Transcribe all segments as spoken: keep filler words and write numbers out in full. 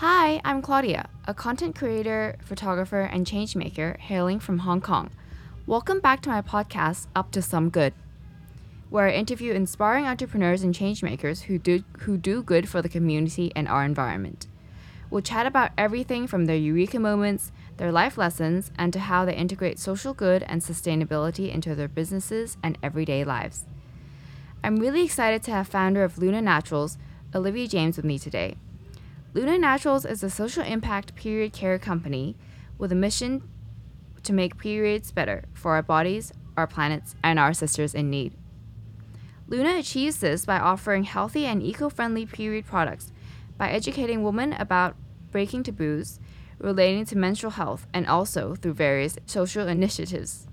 Hi, I'm Claudia, a content creator, photographer, and changemaker hailing from Hong Kong. Welcome back to my podcast, Up to Some Good, where I interview inspiring entrepreneurs and changemakers who do, who do good for the community and our environment. We'll chat about everything from their eureka moments, their life lessons, and to how they integrate social good and sustainability into their businesses and everyday lives. I'm really excited to have founder of Luna Naturals, Olivia James, with me today. Luna Naturals is a social impact period care company with a mission to make periods better for our bodies, our planets, and our sisters in need. Luna achieves this by offering healthy and eco-friendly period products, by educating women about breaking taboos relating to menstrual health, and also through various social initiatives.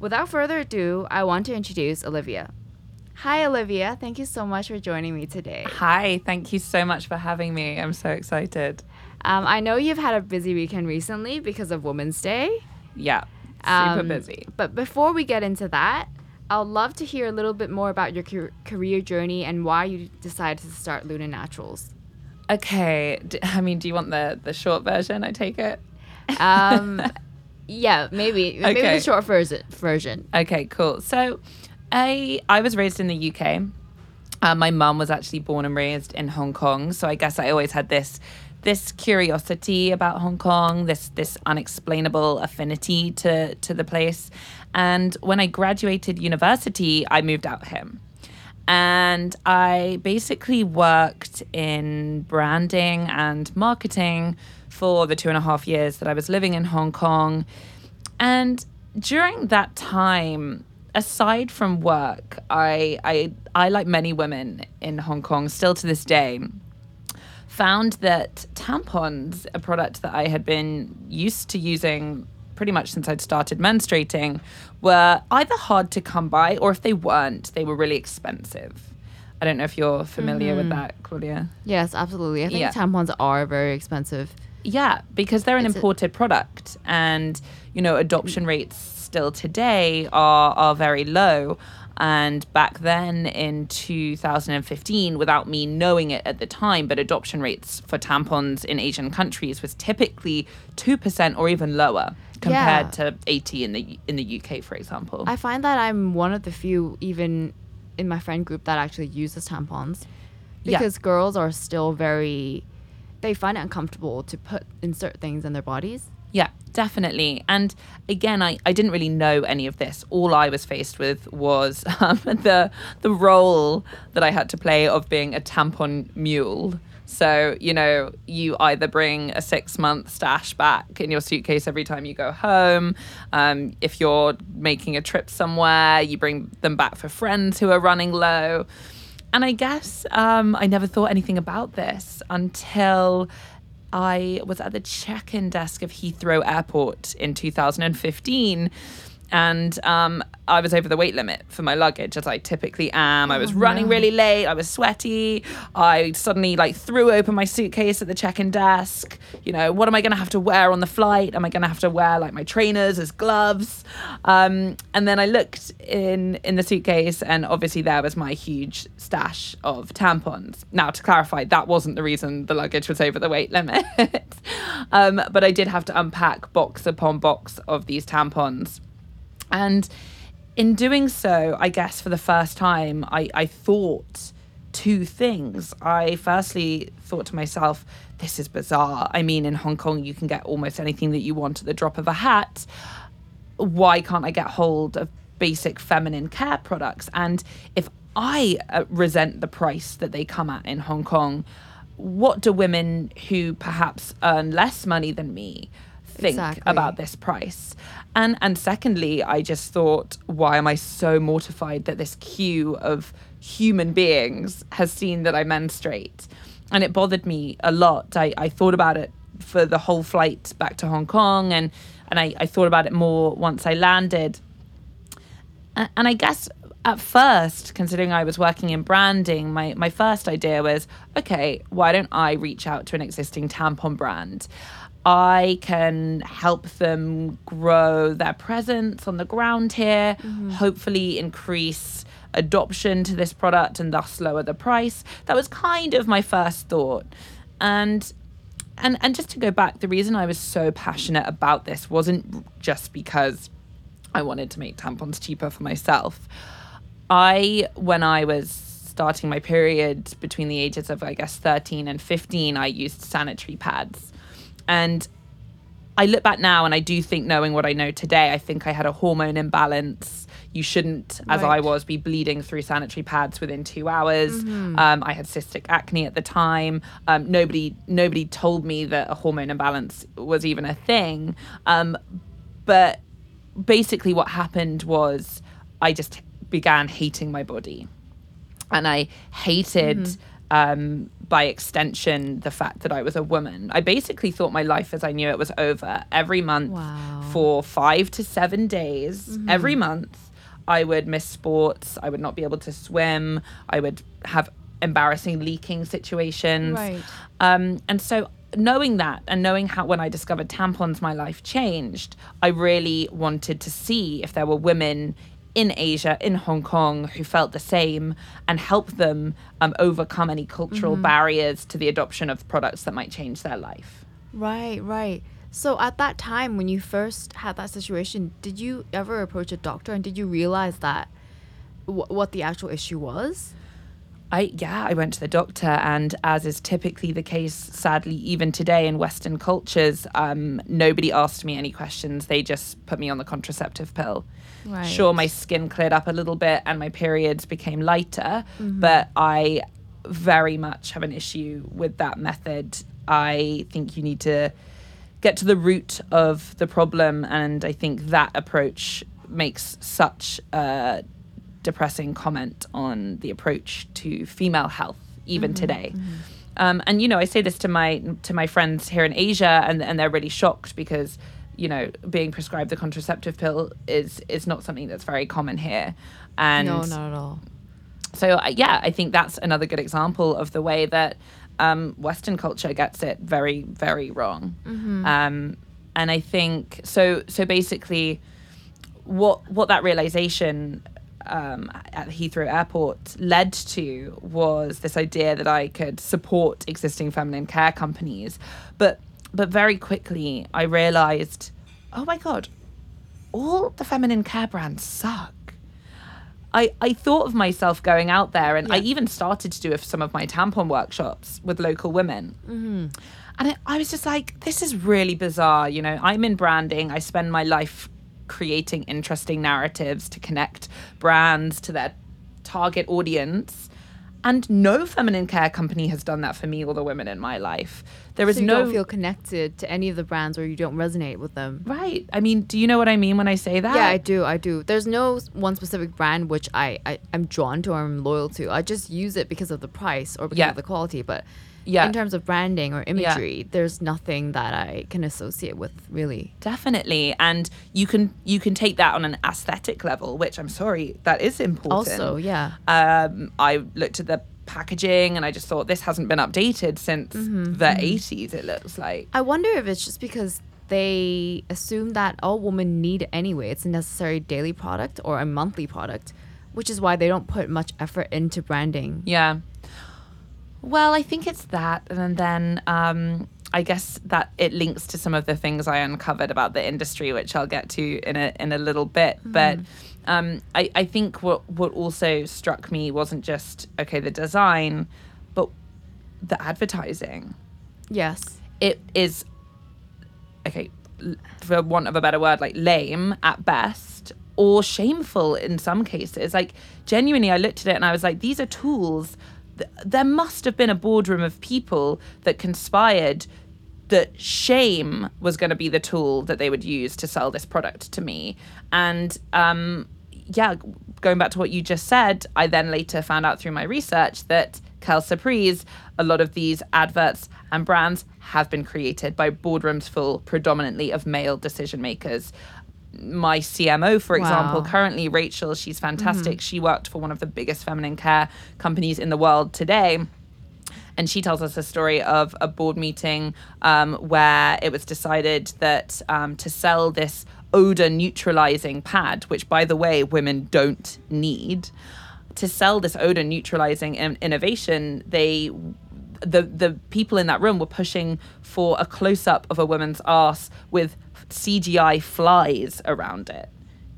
Without further ado, I want to introduce Olivia. Hi, Olivia. Thank you so much for joining me today. Hi. Thank you so much for having me. I'm so excited. Um, I know you've had a busy weekend recently because of Women's Day. Yeah, super um, busy. But before we get into that, I'd love to hear a little bit more about your car- career journey and why you decided to start Luna Naturals. Okay. D- I mean, do you want the, the short version, I take it? Um, yeah, maybe. Maybe okay. The short version. Okay, cool. So... I I was raised in the U K. Uh, my mum was actually born and raised in Hong Kong, so I guess I always had this this curiosity about Hong Kong, this this unexplainable affinity to to the place. And when I graduated university, I moved out here, and I basically worked in branding and marketing for the two and a half years that I was living in Hong Kong. And during that time, aside from work, I, I, I, like many women in Hong Kong, still to this day, found that tampons, a product that I had been used to using pretty much since I'd started menstruating, were either hard to come by, or if they weren't, they were really expensive. I don't know if you're familiar mm-hmm. with that, Claudia. Yes, absolutely. I think yeah. tampons are very expensive. Yeah, because they're an it's imported a- product, and, you know, adoption rates still today are are very low, and back then in two thousand fifteen, without me knowing it at the time, but adoption rates for tampons in Asian countries was typically two percent or even lower compared yeah. to eighty in the in the U K, for example. I find that I'm one of the few, even in my friend group, that actually uses tampons, because yeah. girls are still very they find it uncomfortable to put insert things in their bodies. Yeah, definitely. And again, I, I didn't really know any of this. All I was faced with was um, the the role that I had to play of being a tampon mule. So, you know, you either bring a six-month stash back in your suitcase every time you go home. Um, if you're making a trip somewhere, you bring them back for friends who are running low. And I guess um, I never thought anything about this until I was at the check-in desk of Heathrow Airport in two thousand fifteen, and um, I was over the weight limit for my luggage, as I typically am. I was oh, running no. really late. I was sweaty. I suddenly like threw open my suitcase at the check-in desk. You know, what am I going to have to wear on the flight? Am I going to have to wear like my trainers as gloves? Um, and then I looked in, in the suitcase, and obviously there was my huge stash of tampons. Now, to clarify, that wasn't the reason the luggage was over the weight limit. um, but I did have to unpack box upon box of these tampons. And in doing so, I guess for the first time, I, I thought two things. I firstly thought to myself, this is bizarre. I mean, in Hong Kong, you can get almost anything that you want at the drop of a hat. Why can't I get hold of basic feminine care products? And if I uh, resent the price that they come at in Hong Kong, what do women who perhaps earn less money than me think exactly. about this price? And and secondly, I just thought, why am I so mortified that this queue of human beings has seen that I menstruate? And it bothered me a lot. I, I thought about it for the whole flight back to Hong Kong, and, and I, I thought about it more once I landed. And, and I guess at first, considering I was working in branding, my, my first idea was, okay, why don't I reach out to an existing tampon brand? I can help them grow their presence on the ground here, mm-hmm. hopefully increase adoption to this product and thus lower the price. That was kind of my first thought. And and and just to go back, the reason I was so passionate about this wasn't just because I wanted to make tampons cheaper for myself. I, when I was starting my period between the ages of, I guess, thirteen and fifteen, I used sanitary pads. And I look back now and I do think, knowing what I know today, I think I had a hormone imbalance. You shouldn't, as right. I was, be bleeding through sanitary pads within two hours. Mm-hmm. Um, I had cystic acne at the time. Um, nobody nobody told me that a hormone imbalance was even a thing. Um, but basically what happened was I just began hating my body. And I hated... Mm-hmm. Um, by extension, the fact that I was a woman. I basically thought my life as I knew it was over. Every month wow. for five to seven days, mm-hmm. every month, I would miss sports. I would not be able to swim. I would have embarrassing leaking situations. Right. Um, and so knowing that, and knowing how when I discovered tampons, my life changed, I really wanted to see if there were women in Asia, in Hong Kong, who felt the same, and help them um, overcome any cultural mm-hmm. barriers to the adoption of products that might change their life. Right, right. So at that time, when you first had that situation, did you ever approach a doctor, and did you realize that w- what the actual issue was? I, yeah, I went to the doctor, and as is typically the case, sadly, even today in Western cultures, um, nobody asked me any questions. They just put me on the contraceptive pill. Right. Sure, my skin cleared up a little bit and my periods became lighter, mm-hmm. but I very much have an issue with that method. I think you need to get to the root of the problem, and I think that approach makes such a depressing comment on the approach to female health even mm-hmm, today. Mm-hmm. Um, and, you know, I say this to my to my friends here in Asia, and, and they're really shocked because, you know, being prescribed the contraceptive pill is, is not something that's very common here. And no, not at all. So, yeah, I think that's another good example of the way that um, Western culture gets it very, very wrong. Mm-hmm. Um, and I think so. So basically what what that realization Um, at Heathrow Airport led to was this idea that I could support existing feminine care companies. But but very quickly I realised, oh my God, all the feminine care brands suck. I, I thought of myself going out there, and yeah. I even started to do some of my tampon workshops with local women. Mm-hmm. And I, I was just like, this is really bizarre. You know, I'm in branding. I spend my life creating interesting narratives to connect brands to their target audience, and no feminine care company has done that for me or the women in my life. There is so you no don't feel connected to any of the brands, or you don't resonate with them. Right. I mean, do you know what I mean when I say that? Yeah, I do. I do. There's no one specific brand which I, I I'm drawn to or I'm loyal to. I just use it because of the price or because yeah. of the quality, but yeah. in terms of branding or imagery, yeah. there's nothing that I can associate with, really. Definitely. And you can you can take that on an aesthetic level, which, I'm sorry, that is important. Also, yeah. Um, I looked at the packaging and I just thought, this hasn't been updated since mm-hmm. the mm-hmm. eighties, it looks like. I wonder if it's just because they assume that all women need it anyway. It's a necessary daily product or a monthly product, which is why they don't put much effort into branding. Yeah. Well, I think it's that, and then um, I guess that it links to some of the things I uncovered about the industry, which I'll get to in a in a little bit. Mm. But um, I, I think what, what also struck me wasn't just, okay, the design, but the advertising. Yes. It is, okay, for want of a better word, like lame at best, or shameful in some cases. Like, genuinely, I looked at it and I was like, these are tools. There must have been a boardroom of people that conspired that shame was going to be the tool that they would use to sell this product to me. And um, yeah, going back to what you just said, I then later found out through my research that, quelle surprise, a lot of these adverts and brands have been created by boardrooms full predominantly of male decision makers. My C M O, for example, wow. currently, Rachel, she's fantastic. Mm-hmm. She worked for one of the biggest feminine care companies in the world today. And she tells us a story of a board meeting um, where it was decided that um, to sell this odor neutralizing pad, which, by the way, women don't need, to sell this odor neutralizing in- innovation, they the the people in that room were pushing for a close-up of a woman's ass with C G I flies around it,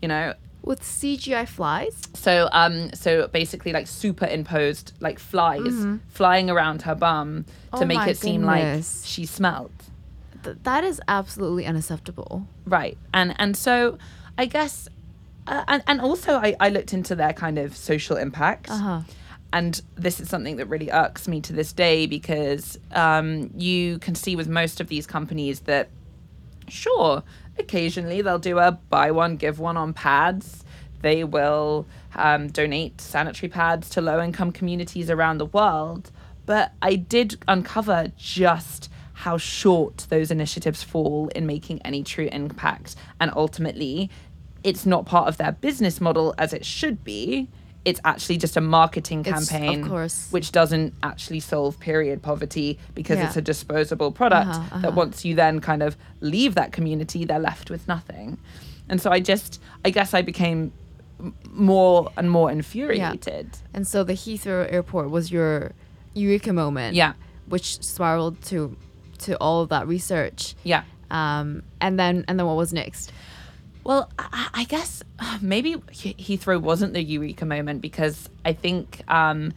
you know. With C G I flies? So um, so basically like superimposed like flies mm-hmm. flying around her bum to oh make it goodness. seem like she smelled. Th- that is absolutely unacceptable. Right. And and so I guess, uh, and, and also I, I looked into their kind of social impact. Uh-huh. And this is something that really irks me to this day because um, you can see with most of these companies that, sure, occasionally they'll do a buy one, give one on pads. They will um, donate sanitary pads to low-income communities around the world. But I did uncover just how short those initiatives fall in making any true impact. And ultimately, it's not part of their business model as it should be. It's actually just a marketing campaign, of course, which doesn't actually solve period poverty because yeah. it's a disposable product uh-huh, uh-huh. that once you then kind of leave that community, they're left with nothing. And so I just, I guess I became more and more infuriated. Yeah. And so the Heathrow Airport was your eureka moment, yeah, which spiraled to to all of that research. Yeah. Um, and then and then what was next? Well, I guess maybe Heathrow wasn't the eureka moment because I think, um,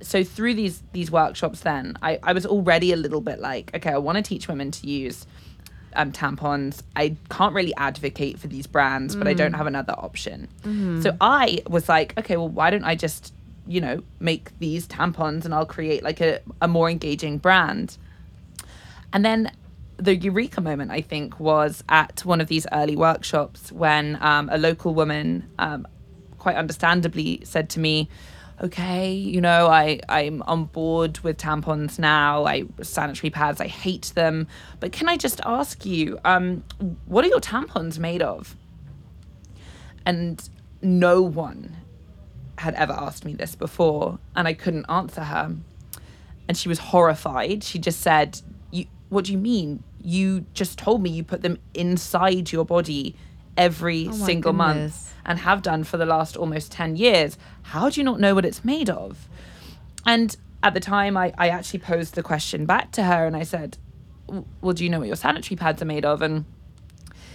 so through these these workshops then, I, I was already a little bit like, okay, I want to teach women to use um, tampons. I can't really advocate for these brands, mm. but I don't have another option. Mm-hmm. So I was like, okay, well, why don't I just, you know, make these tampons and I'll create like a, a more engaging brand. And then the eureka moment, I think, was at one of these early workshops when um, a local woman um, quite understandably said to me, okay, you know, I, I'm on board with tampons now, I sanitary pads, I hate them, but can I just ask you, um, what are your tampons made of? And no one had ever asked me this before, and I couldn't answer her. And she was horrified. She just said, what do you mean? You just told me you put them inside your body every oh single goodness. month and have done for the last almost ten years. How do you not know what it's made of? And at the time, I, I actually posed the question back to her and I said, well, do you know what your sanitary pads are made of? And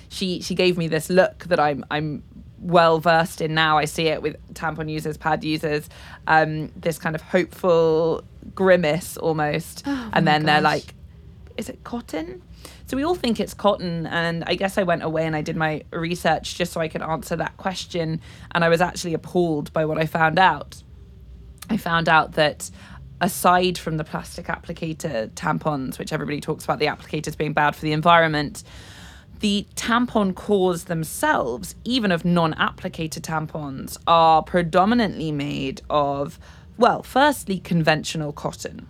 she she gave me this look that I'm I'm well versed in now. I see it with tampon users, pad users, um, this kind of hopeful grimace almost. Oh, and then gosh. they're like, is it cotton? So we all think it's cotton. And I guess I went away and I did my research just so I could answer that question. And I was actually appalled by what I found out. I found out that aside from the plastic applicator tampons, which everybody talks about the applicators being bad for the environment, the tampon cores themselves, even of non-applicator tampons, are predominantly made of, well, firstly, conventional cotton.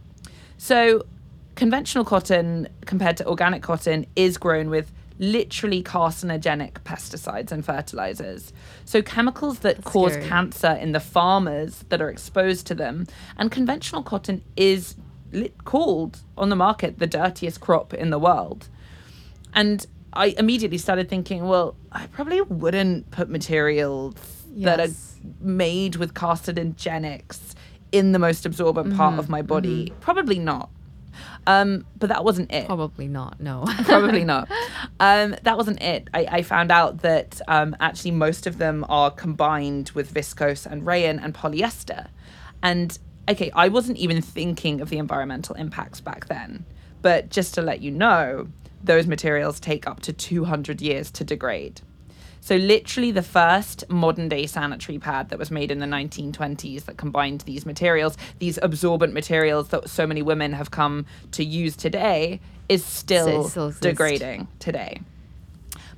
So conventional cotton compared to organic cotton is grown with literally carcinogenic pesticides and fertilizers. So chemicals that That's cause scary. cancer in the farmers that are exposed to them. And conventional cotton is lit- called on the market the dirtiest crop in the world. And I immediately started thinking, well, I probably wouldn't put materials yes. that are made with carcinogenics in the most absorbent mm-hmm. part of my body. Mm-hmm. Probably not. Um, but that wasn't it. Probably not, no. Probably not. Um, that wasn't it. I, I found out that um, actually most of them are combined with viscose and rayon and polyester. And, okay, I wasn't even thinking of the environmental impacts back then. But just to let you know, those materials take up to two hundred years to degrade. So literally the first modern-day sanitary pad that was made in the nineteen twenties that combined these materials, these absorbent materials that so many women have come to use today, is still, still degrading today.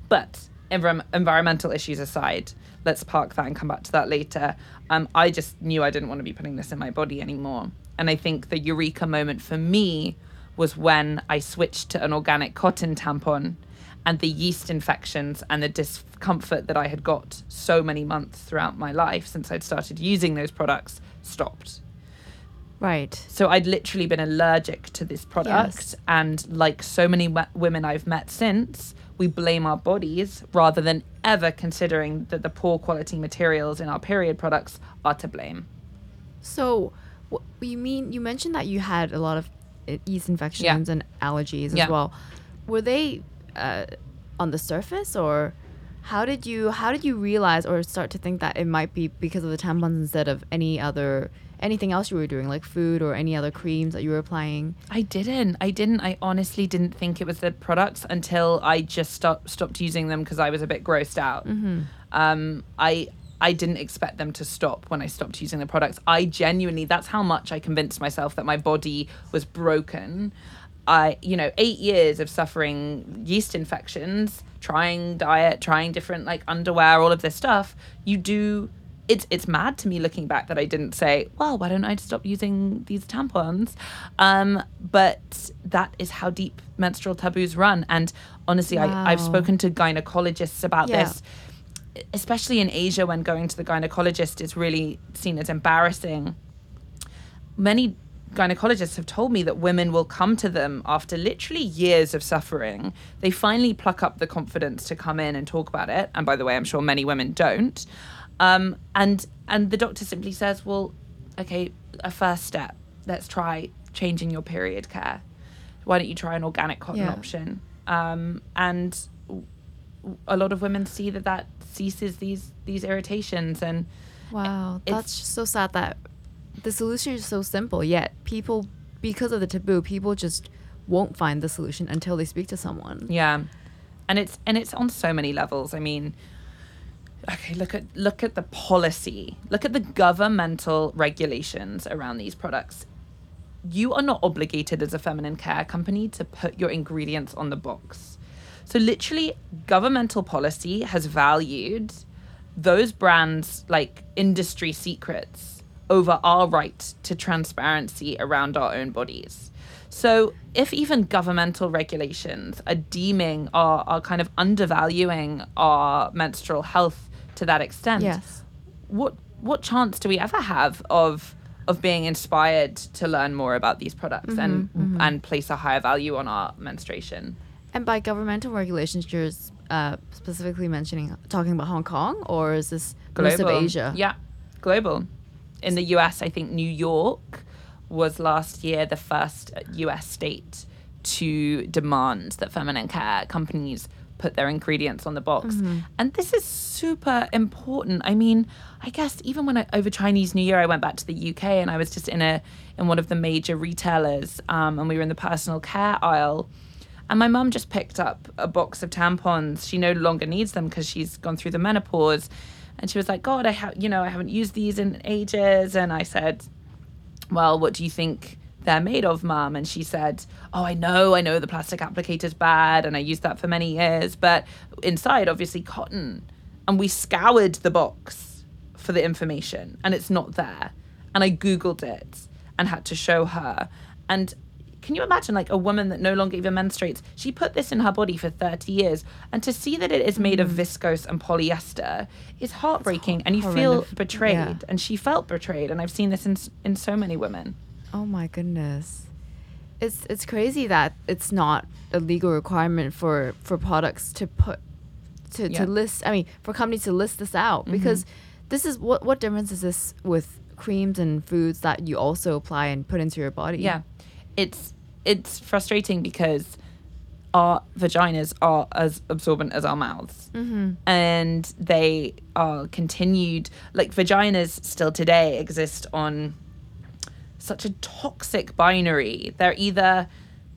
But env- environmental issues aside, let's park that and come back to that later. Um, I just knew I didn't want to be putting this in my body anymore. And I think the eureka moment for me was when I switched to an organic cotton tampon and the yeast infections and the discomfort that I had got so many months throughout my life since I'd started using those products stopped. Right. So I'd literally been allergic to this product. Yes. And like so many w- women I've met since, we blame our bodies rather than ever considering that the poor quality materials in our period products are to blame. So what you mean, you mentioned that you had a lot of yeast infections yeah. and allergies yeah. as well. Were they uh, on the surface, or how did you how did you realize or start to think that it might be because of the tampons instead of any other anything else you were doing, like food or any other creams that you were applying? I didn't. I didn't. I honestly didn't think it was the products until I just stopped stopped using them because I was a bit grossed out. Mm-hmm. Um, I. I didn't expect them to stop when I stopped using the products. I genuinely, that's how much I convinced myself that my body was broken. I, you know, eight years of suffering yeast infections, trying diet, trying different like underwear, all of this stuff. You do, it's, it's mad to me looking back that I didn't say, well, why don't I stop using these tampons? Um, but that is how deep menstrual taboos run. And honestly, wow. I, I've spoken to gynecologists about yeah. this. Especially in Asia, when going to the gynecologist is really seen as embarrassing. Many gynecologists have told me that women will come to them after literally years of suffering. They finally pluck up the confidence to come in and talk about it. And by the way, I'm sure many women don't. Um, and and the doctor simply says, well, okay, a first step. Let's try changing your period care. Why don't you try an organic cotton yeah. option? Um, and a lot of women see that that ceases these these irritations. And wow, that's just so sad that the solution is so simple, yet people, because of the taboo, people just won't find the solution until they speak to someone. Yeah. And it's and it's on so many levels. I mean, okay, look at look at the policy. Look at the governmental regulations around these products. You are not obligated as a feminine care company to put your ingredients on the box. So literally, governmental policy has valued those brands like industry secrets over our right to transparency around our own bodies. So if even governmental regulations are deeming or are kind of undervaluing our menstrual health to that extent, yes. what what chance do we ever have of of being inspired to learn more about these products mm-hmm, and mm-hmm. and place a higher value on our menstruation? And by governmental regulations, you're uh, specifically mentioning, talking about Hong Kong, or is this most of Asia? Yeah, global. In the U S, I think New York was last year the first U S state to demand that feminine care companies put their ingredients on the box. Mm-hmm. And this is super important. I mean, I guess even when I, over Chinese New Year, I went back to the U K and I was just in, a, in one of the major retailers um, and we were in the personal care aisle. And my mum just picked up a box of tampons. She no longer needs them because she's gone through the menopause. And she was like, God, I have, you know, I haven't used these in ages. And I said, well, what do you think they're made of, Mum? And she said, oh, I know, I know the plastic applicator's bad. And I used that for many years. But inside, obviously, cotton. And we scoured the box for the information. And it's not there. And I Googled it and had to show her. And can you imagine, like, a woman that no longer even menstruates? She put this in her body for thirty years. And to see that it is made mm. of viscose and polyester is heartbreaking. Ho- and you horrendous. feel betrayed. Yeah. And she felt betrayed. And I've seen this in in so many women. Oh, my goodness. It's it's crazy that it's not a legal requirement for, for products to put, to, yeah. to list, I mean, for companies to list this out. Mm-hmm. Because this is, what, what difference is this with creams and foods that you also apply and put into your body? Yeah. It's it's frustrating because our vaginas are as absorbent as our mouths. Mm-hmm. And they are continued, like, vaginas still today exist on such a toxic binary. They're either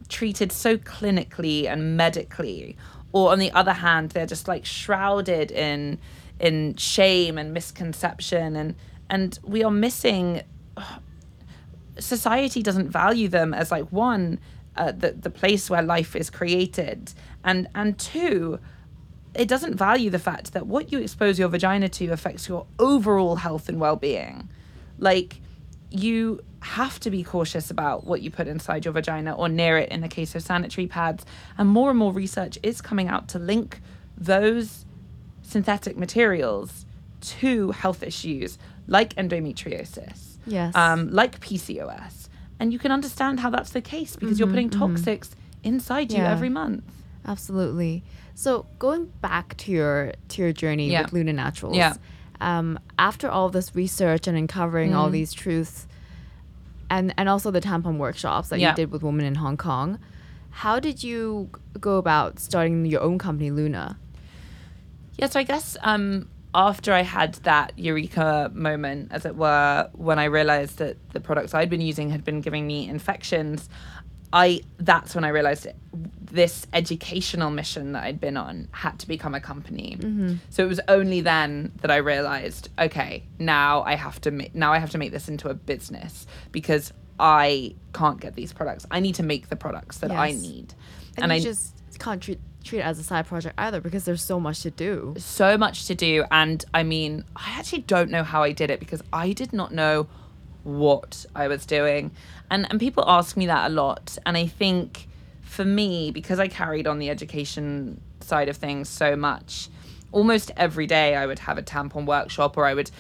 treated so clinically and medically, or on the other hand, they're just like shrouded in in shame and misconception, and and we are missing. Ugh, society doesn't value them as, like, one, uh, the the place where life is created, and and two, it doesn't value the fact that what you expose your vagina to affects your overall health and well-being. Like, you have to be cautious about what you put inside your vagina or near it in the case of sanitary pads, and more and more research is coming out to link those synthetic materials to health issues like endometriosis. Yes. Um, like P C O S. And you can understand how that's the case because mm-hmm, you're putting toxics mm-hmm. inside you yeah. every month. Absolutely. So going back to your to your journey yeah. with Luna Naturals, yeah. um, after all this research and uncovering mm. all these truths, and and also the tampon workshops that yeah. you did with women in Hong Kong. How did you go about starting your own company, Luna? Yeah, so I guess um, after I had that eureka moment, as it were, when I realized that the products I'd been using had been giving me infections, I that's when I realized it, this educational mission that I'd been on had to become a company. Mm-hmm. So it was only then that I realized, okay, now I have to ma- now I have to make this into a business, because I can't get these products. I need to make the products that yes. I need. And, and you I just can't treat, treat it as a side project either, because there's so much to do. So much to do. And I mean, I actually don't know how I did it, because I did not know what I was doing. And and people ask me that a lot. And I think for me, because I carried on the education side of things so much, almost every day I would have a tampon workshop, or I would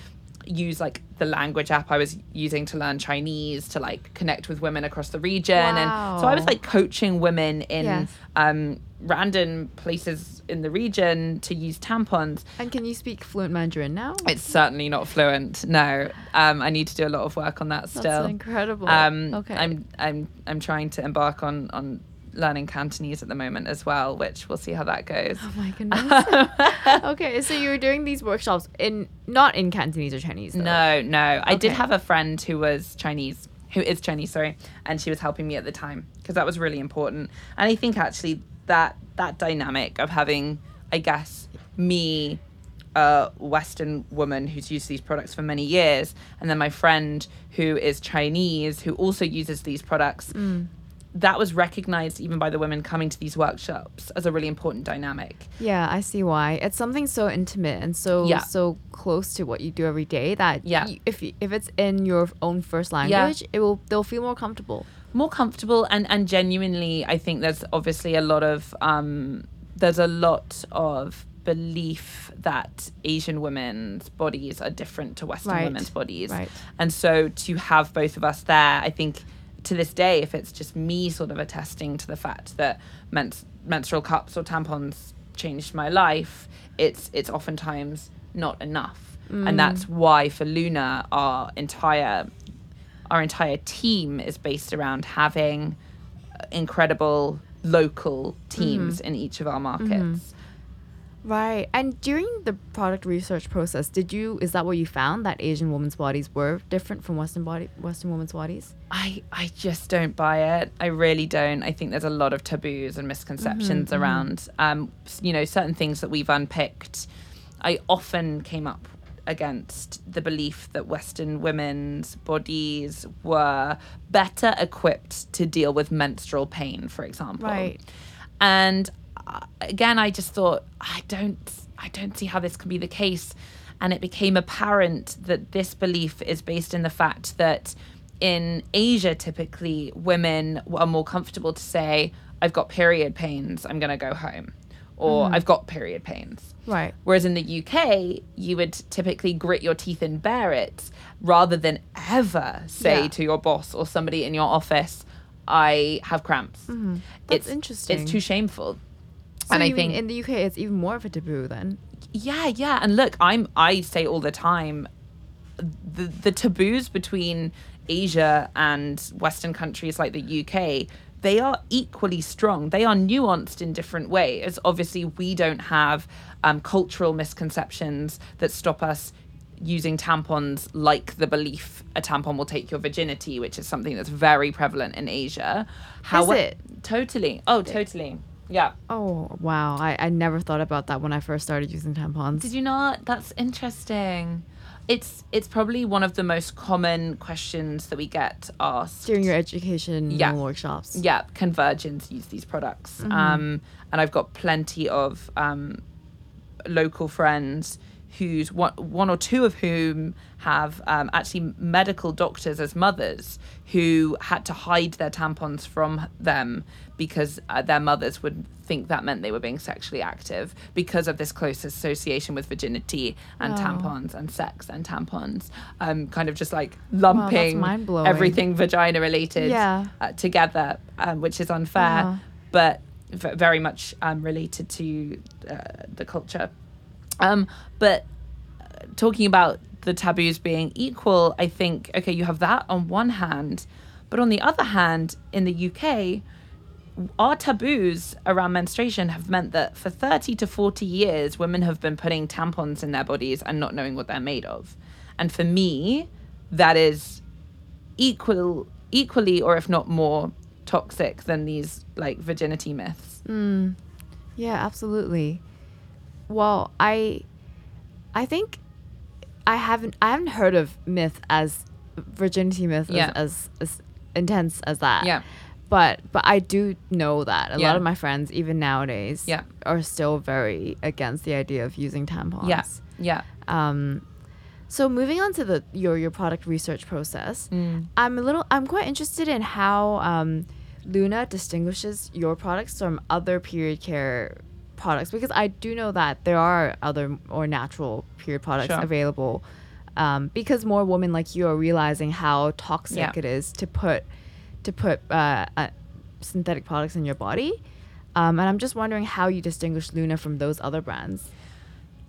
use like the language app I was using to learn Chinese to like connect with women across the region. Wow. And so I was like coaching women in yes. um random places in the region to use tampons. And can you speak fluent Mandarin now? It's certainly not fluent, no. Um, I need to do a lot of work on that still. That's incredible. Um, okay. I'm I'm I'm trying to embark on on learning Cantonese at the moment as well, which we'll see how that goes. Oh my goodness. Okay, so you were doing these workshops in not in Cantonese or Chinese though. No, no. Okay. I did have a friend who was Chinese, who is Chinese, sorry, and she was helping me at the time, because that was really important. And I think actually that that dynamic of having, I guess, me, a Western woman who's used these products for many years, and then my friend who is Chinese who also uses these products, mm. that was recognized even by the women coming to these workshops as a really important dynamic. Yeah, I see why. It's something so intimate and so yeah. so close to what you do every day that yeah. you, if you, if it's in your own first language, yeah. it will they'll feel more comfortable. More comfortable and, and genuinely, I think there's obviously a lot of um, there's a lot of belief that Asian women's bodies are different to Western right. women's bodies, right. and so to have both of us there, I think. To this day, if it's just me sort of attesting to the fact that men- menstrual cups or tampons changed my life, it's it's oftentimes not enough. Mm. And that's why for Luna, our entire our entire team is based around having incredible local teams mm. in each of our markets. Mm-hmm. Right. And during the product research process, did you is that what you found, that Asian women's bodies were different from Western body Western women's bodies? I, I just don't buy it. I really don't. I think there's a lot of taboos and misconceptions mm-hmm, around mm-hmm. um you know, certain things that we've unpicked. I often came up against the belief that Western women's bodies were better equipped to deal with menstrual pain, for example. Right. And again, I just thought, I don't I don't see how this can be the case. And it became apparent that this belief is based in the fact that in Asia, typically, women are more comfortable to say, I've got period pains, I'm going to go home. Or mm. I've got period pains. Right. Whereas in the U K, you would typically grit your teeth and bear it rather than ever say yeah. to your boss or somebody in your office, I have cramps. Mm. That's it's, interesting. It's too shameful. So and I think in the U K it's even more of a taboo then. Yeah, yeah. And look, I'm I say all the time, the the taboos between Asia and Western countries like the U K, they are equally strong. They are nuanced in different ways. Obviously, we don't have um, cultural misconceptions that stop us using tampons, like the belief a tampon will take your virginity, which is something that's very prevalent in Asia. How is it? Totally. Oh, totally. Yeah. Oh, wow. I, I never thought about that when I first started using tampons. Did you not? That's interesting. It's it's probably one of the most common questions that we get asked. During your education yeah. workshops. Yeah. Can virgins use these products? Mm-hmm. Um, and I've got plenty of um, local friends who's one, one or two of whom have um, actually medical doctors as mothers who had to hide their tampons from them because uh, their mothers would think that meant they were being sexually active because of this close association with virginity and oh. tampons and sex and tampons, um, kind of just like lumping wow, everything vagina related yeah. uh, together, um, which is unfair, uh-huh. but v- very much um, related to uh, the culture. Um, but talking about the taboos being equal, I think, okay, you have that on one hand, but on the other hand, in the U K, our taboos around menstruation have meant that for thirty to forty years, women have been putting tampons in their bodies and not knowing what they're made of. And for me, that is equal, equally, or if not more toxic than these like virginity myths. Mm. Yeah, absolutely. Well, I, I think I haven't, I haven't heard of myth as virginity myth yeah. as, as, as intense as that. Yeah. But but I do know that a yeah. lot of my friends, even nowadays, yeah. are still very against the idea of using tampons. Yeah, yeah. Um, so moving on to the your your product research process, mm. I'm a little I'm quite interested in how um, Luna distinguishes your products from other period care products, because I do know that there are other or natural period products sure. available, um, because more women like you are realizing how toxic yeah. it is to put. to put uh, uh, synthetic products in your body. Um, and I'm just wondering how you distinguish Luna from those other brands.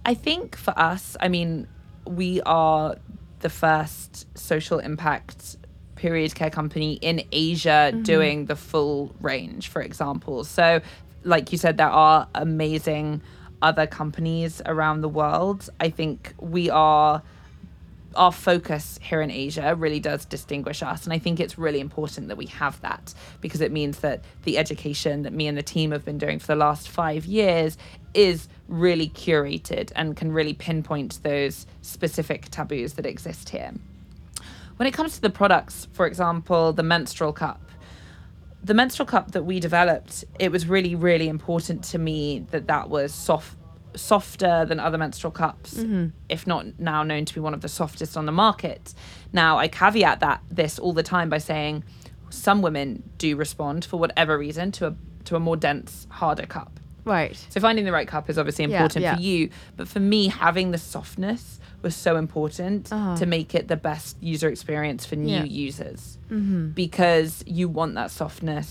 I think for us, I mean, we are the first social impact period care company in Asia mm-hmm. doing the full range, for example. So like you said, there are amazing other companies around the world. I think we are... our focus here in Asia really does distinguish us. And I think it's really important that we have that, because it means that the education that me and the team have been doing for the last five years is really curated and can really pinpoint those specific taboos that exist here. When it comes to the products, for example, the menstrual cup, the menstrual cup that we developed, it was really, really important to me that that was soft, softer than other menstrual cups, mm-hmm. if not now known to be one of the softest on the market. Now, I caveat that this all the time by saying some women do respond for whatever reason to a to a more dense, harder cup. Right. So finding the right cup is obviously important yeah, yeah. for you, but for me, having the softness was so important uh-huh. to make it the best user experience for new yeah. users, mm-hmm. because you want that softness.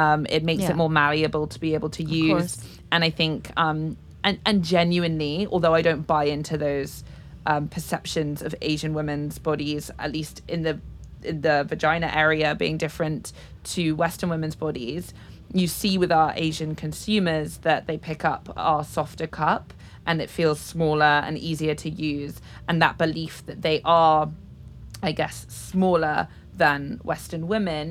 Um, it makes yeah. it more malleable to be able to of use. Course. And I think... Um, And and genuinely, although I don't buy into those um, perceptions of Asian women's bodies, at least in the in the vagina area being different to Western women's bodies, you see with our Asian consumers that they pick up our softer cup and it feels smaller and easier to use. And that belief that they are, I guess, smaller than Western women,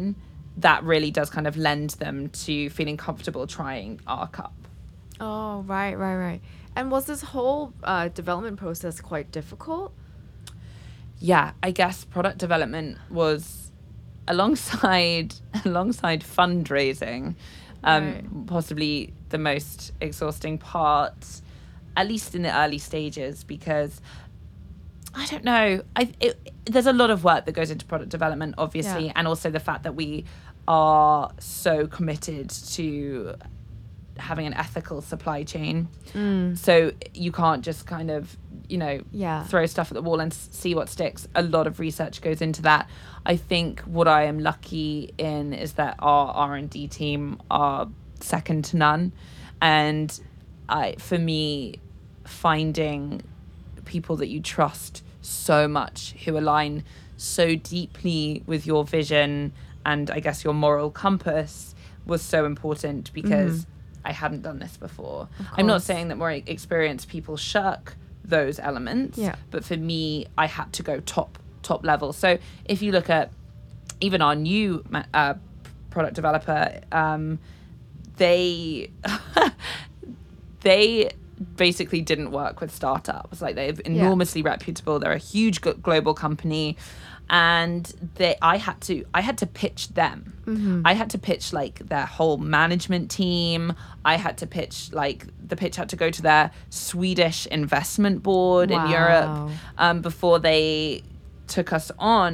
that really does kind of lend them to feeling comfortable trying our cup. Oh, right, right, right. And was this whole uh, development process quite difficult? Yeah, I guess product development was alongside alongside fundraising, um, right. possibly the most exhausting part, at least in the early stages, because I don't know. I it, there's a lot of work that goes into product development, obviously, yeah. and also the fact that we are so committed to having an ethical supply chain, mm. so you can't just kind of you know yeah. throw stuff at the wall and s- see what sticks. A lot of research goes into that. I think what I am lucky in is that our R and D team are second to none, and I for me finding people that you trust so much, who align so deeply with your vision and I guess your moral compass, was so important, because mm-hmm. I hadn't done this before. I'm not saying that more experienced people shirk those elements, yeah. but for me, I had to go top, top level. So if you look at even our new uh, product developer, um, they they basically didn't work with startups. Like, they're enormously yeah. reputable. They're a huge global company. And they, I had to, I had to pitch them. Mm-hmm. I had to pitch like their whole management team. I had to pitch like the pitch had to go to their Swedish investment board wow. in Europe um, before they took us on.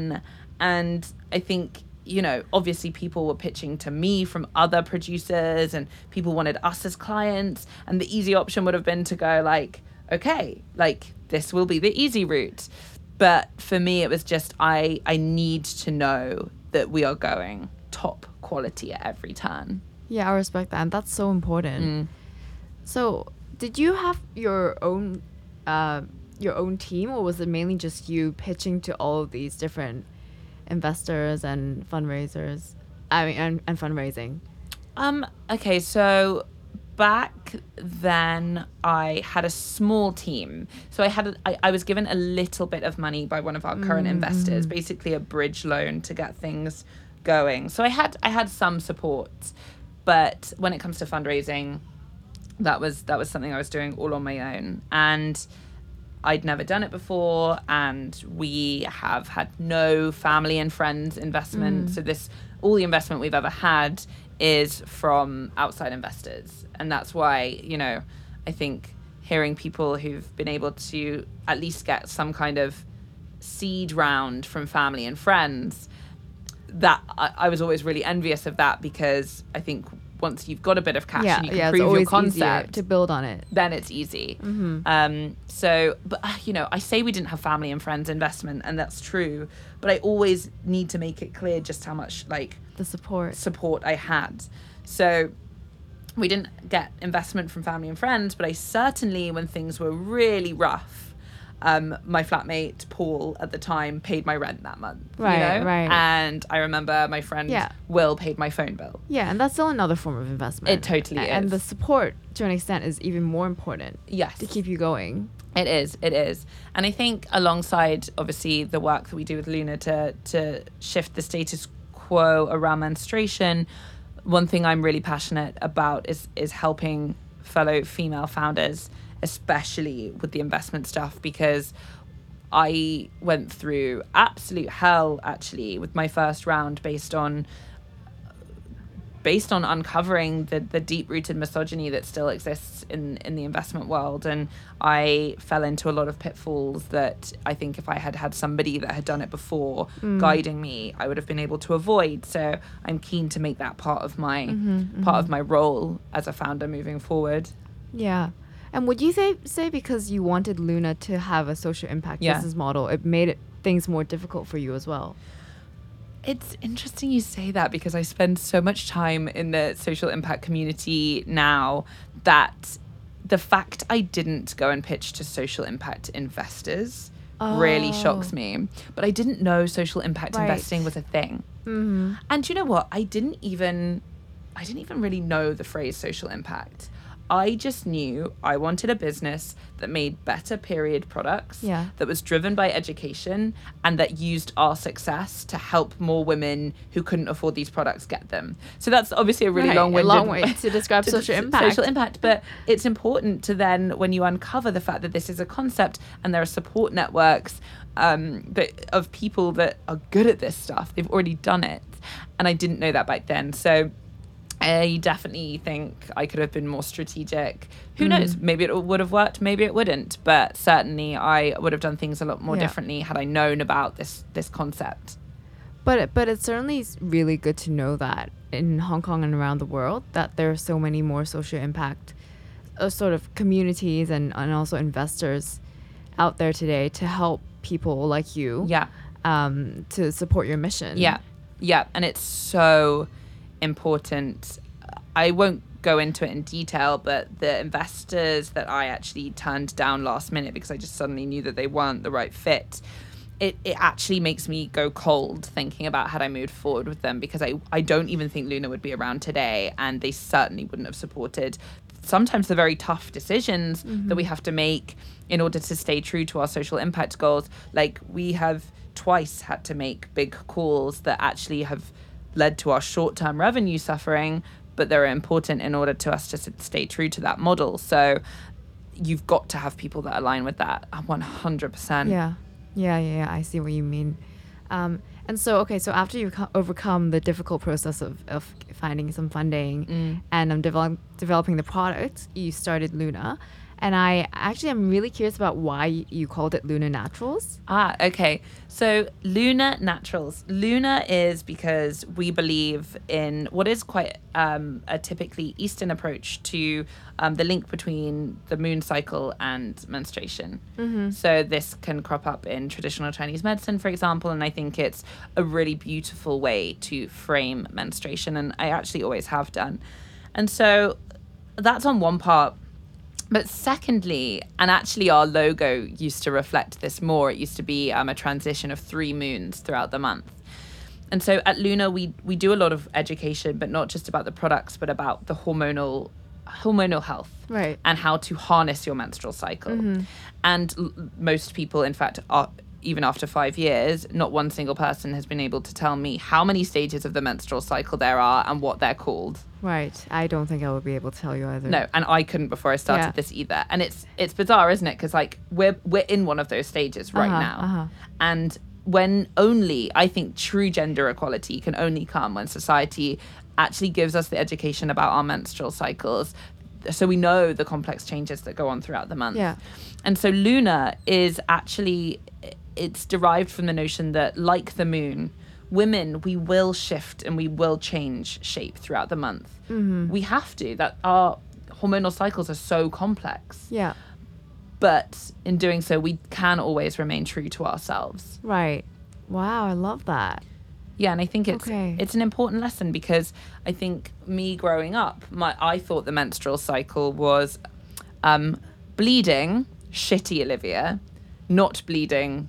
And I think, you know, obviously people were pitching to me from other producers, and people wanted us as clients. And the easy option would have been to go like, okay, like this will be the easy route. But for me, it was just I, I need to know that we are going top quality at every turn. Yeah, I respect that. And that's so important. Mm. So did you have your own uh, your own team, or was it mainly just you pitching to all of these different investors and fundraisers? I mean, and, and fundraising. Um. Okay. So back then, I had a small team. So I had a, I, I was given a little bit of money by one of our current mm. investors, basically a bridge loan to get things going. So I had I had some support, but when it comes to fundraising, that was that was something I was doing all on my own, and I'd never done it before, and we have had no family and friends investment. Mm. So this, all the investment we've ever had is from outside investors. And that's why, you know, I think hearing people who've been able to at least get some kind of seed round from family and friends, that I, I was always really envious of that, because I think once you've got a bit of cash yeah, and you can yeah, prove your concept to build on it, then it's easy. Mm-hmm. Um, so, but uh, you know, I say we didn't have family and friends investment, and that's true, but I always need to make it clear just how much like the support support I had. So we didn't get investment from family and friends, but I certainly, when things were really rough, um, my flatmate Paul at the time paid my rent that month. Right, you know? Right. And I remember my friend yeah. Will paid my phone bill. Yeah, and that's still another form of investment. It totally and, is. And the support, to an extent, is even more important. Yes. To keep you going. It is, it is. And I think alongside, obviously, the work that we do with Luna to to shift the status quo around menstruation, one thing I'm really passionate about is is helping fellow female founders, especially with the investment stuff, because I went through absolute hell actually with my first round based on based on uncovering the, the deep-rooted misogyny that still exists in, in the investment world. And I fell into a lot of pitfalls that I think if I had had somebody that had done it before mm. guiding me, I would have been able to avoid. So I'm keen to make that part of my mm-hmm, part mm-hmm. of my role as a founder moving forward. Yeah. And would you say, say because you wanted Luna to have a social impact yeah. business model, it made it, things more difficult for you as well? It's interesting you say that, because I spend so much time in the social impact community now that the fact I didn't go and pitch to social impact investors oh. really shocks me. But I didn't know social impact right. investing was a thing. Mm-hmm. And you know what? I didn't even, I didn't even really know the phrase social impact. I just knew I wanted a business that made better period products, yeah. that was driven by education, and that used our success to help more women who couldn't afford these products get them. So that's obviously a really right. long-winded a long way to describe to social impact. Social impact, but it's important to then, when you uncover the fact that this is a concept and there are support networks um, that, of people that are good at this stuff, they've already done it. And I didn't know that back then. So I definitely think I could have been more strategic. Who mm. knows? Maybe it would have worked, maybe it wouldn't. But certainly I would have done things a lot more yeah. differently had I known about this this concept. But it, but it's certainly really good to know that in Hong Kong and around the world, that there are so many more social impact uh, sort of communities and, and also investors out there today to help people like you yeah. um, to support your mission. Yeah, yeah. And it's so important. I won't go into it in detail, but the investors that I actually turned down last minute because I just suddenly knew that they weren't the right fit, it, it actually makes me go cold thinking about had I moved forward with them, because I, I don't even think Luna would be around today, and they certainly wouldn't have supported sometimes the very tough decisions mm-hmm. that we have to make in order to stay true to our social impact goals. Like, we have twice had to make big calls that actually have led to our short-term revenue suffering, but they're important in order to us to stay true to that model. So you've got to have people that align with that one hundred percent. Yeah, yeah, yeah, yeah. I see what you mean. Um, and so, okay, so after you've co- overcome the difficult process of, of finding some funding mm. and um, develop- developing the product, you started Luna. And I actually am really curious about why you called it Luna Naturals. Ah, okay. So Luna Naturals. Luna is because we believe in what is quite um, a typically Eastern approach to um, the link between the moon cycle and menstruation. Mm-hmm. So this can crop up in traditional Chinese medicine, for example, and I think it's a really beautiful way to frame menstruation, and I actually always have done. And so that's on one part. But secondly, and actually our logo used to reflect this more, it used to be um, a transition of three moons throughout the month. And so at Luna, we we do a lot of education, but not just about the products, but about the hormonal hormonal health, right, and how to harness your menstrual cycle. Mm-hmm. And l- most people, in fact, are, even after five years, not one single person has been able to tell me how many stages of the menstrual cycle there are and what they're called. Right. I don't think I will be able to tell you either. No, and I couldn't before I started yeah. this either. And it's it's bizarre, isn't it? Because like we're we're in one of those stages right uh-huh, now, uh-huh. and when only I think true gender equality can only come when society actually gives us the education about our menstrual cycles, so we know the complex changes that go on throughout the month. Yeah. And so Luna is actually, it's derived from the notion that, like the moon, women, we will shift and we will change shape throughout the month. Mm-hmm. We have to, that our hormonal cycles are so complex. Yeah. But in doing so, we can always remain true to ourselves. Right. Wow, I love that. Yeah, and I think it's okay. It's an important lesson, because I think me growing up, my I thought the menstrual cycle was um, bleeding, shitty Olivia, not bleeding,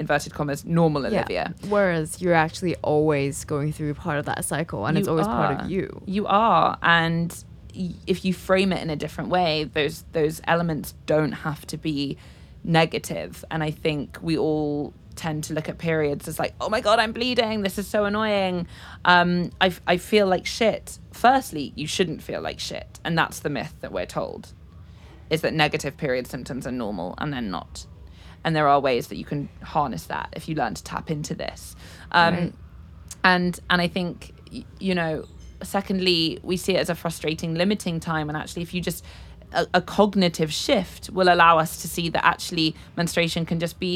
inverted commas, normal Olivia. Yeah. Whereas you're actually always going through part of that cycle, and you it's always are. part of you. You are, and y- if you frame it in a different way, those those elements don't have to be negative. And I think we all tend to look at periods as like, oh my god, I'm bleeding, this is so annoying, um I, I feel like shit. Firstly, you shouldn't feel like shit, and that's the myth that we're told, is that negative period symptoms are normal, and they're not. And there are ways that you can harness that if you learn to tap into this. um right. and and I think, you know, secondly, we see it as a frustrating, limiting time, and actually if you just a, a cognitive shift will allow us to see that actually menstruation can just be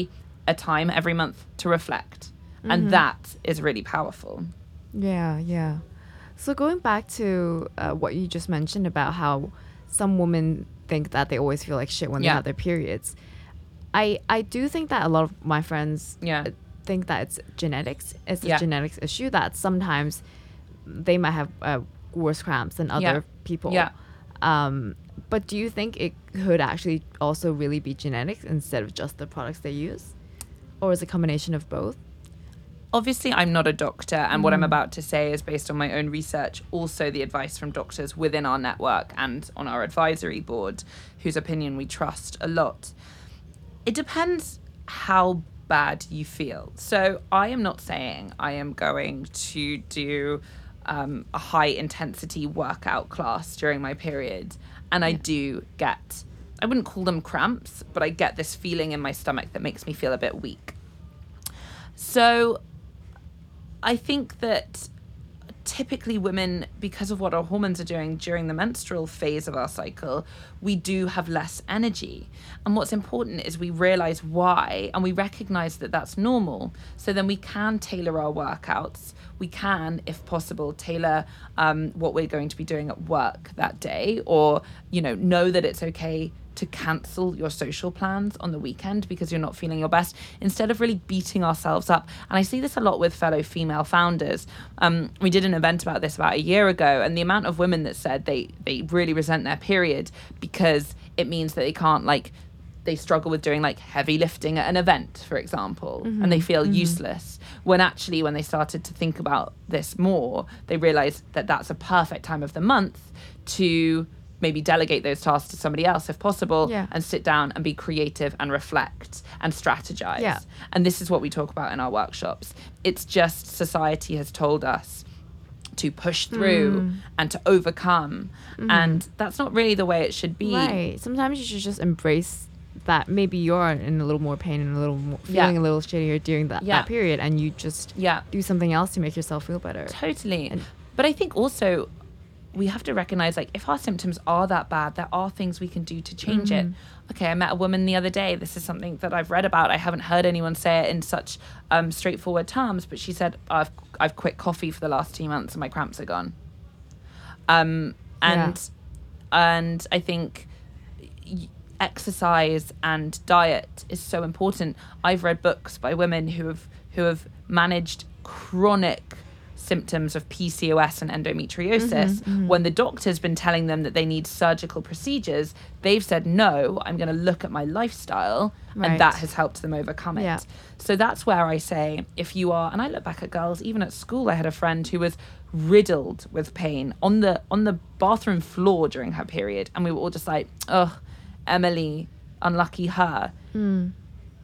a time every month to reflect. Mm-hmm. And that is really powerful. Yeah, yeah. So going back to uh, what you just mentioned about how some women think that they always feel like shit when yeah. they have their periods. I, I do think that a lot of my friends yeah. think that it's genetics. It's a yeah. genetics issue, that sometimes they might have uh, worse cramps than other yeah. people. Yeah. Um, but do you think it could actually also really be genetics instead of just the products they use? Or is it a combination of both? Obviously, I'm not a doctor, and mm. what I'm about to say is based on my own research, also the advice from doctors within our network and on our advisory board, whose opinion we trust a lot. It depends how bad you feel. So I am not saying I am going to do um, a high-intensity workout class during my period, and yeah. I do get... I wouldn't call them cramps, but I get this feeling in my stomach that makes me feel a bit weak. So I think that typically women, because of what our hormones are doing during the menstrual phase of our cycle, we do have less energy. And what's important is we realize why, and we recognize that that's normal. So then we can tailor our workouts. We can, if possible, tailor um, what we're going to be doing at work that day, or, you know, know that it's okay to cancel your social plans on the weekend because you're not feeling your best, instead of really beating ourselves up. And I see this a lot with fellow female founders. Um, we did an event about this about a year ago, and the amount of women that said they, they really resent their period because it means that they can't, like, they struggle with doing like heavy lifting at an event, for example, mm-hmm. and they feel mm-hmm. useless. When actually, when they started to think about this more, they realized that that's a perfect time of the month to maybe delegate those tasks to somebody else if possible, yeah. and sit down and be creative and reflect and strategize. Yeah. And this is what we talk about in our workshops. It's just society has told us to push through mm. and to overcome. Mm. And that's not really the way it should be. Right. Sometimes you should just embrace that maybe you're in a little more pain and a little more feeling yeah. a little shittier during that, yeah. that period, and you just yeah. do something else to make yourself feel better. Totally. And but I think also we have to recognize, like, if our symptoms are that bad, there are things we can do to change mm-hmm. it. Okay, I met a woman the other day. This is something that I've read about. I haven't heard anyone say it in such um, straightforward terms, but she said, I've I've quit coffee for the last two months and my cramps are gone. Um, and yeah. and I think exercise and diet is so important. I've read books by women who have who have managed chronic symptoms of P C O S and endometriosis, mm-hmm, mm-hmm. when the doctor's been telling them that they need surgical procedures, they've said, no, I'm going to look at my lifestyle. Right. And that has helped them overcome it. Yeah. So that's where I say, if you are, and I look back at girls, even at school, I had a friend who was riddled with pain on the on the bathroom floor during her period. And we were all just like, oh, Emily, unlucky her. Mm.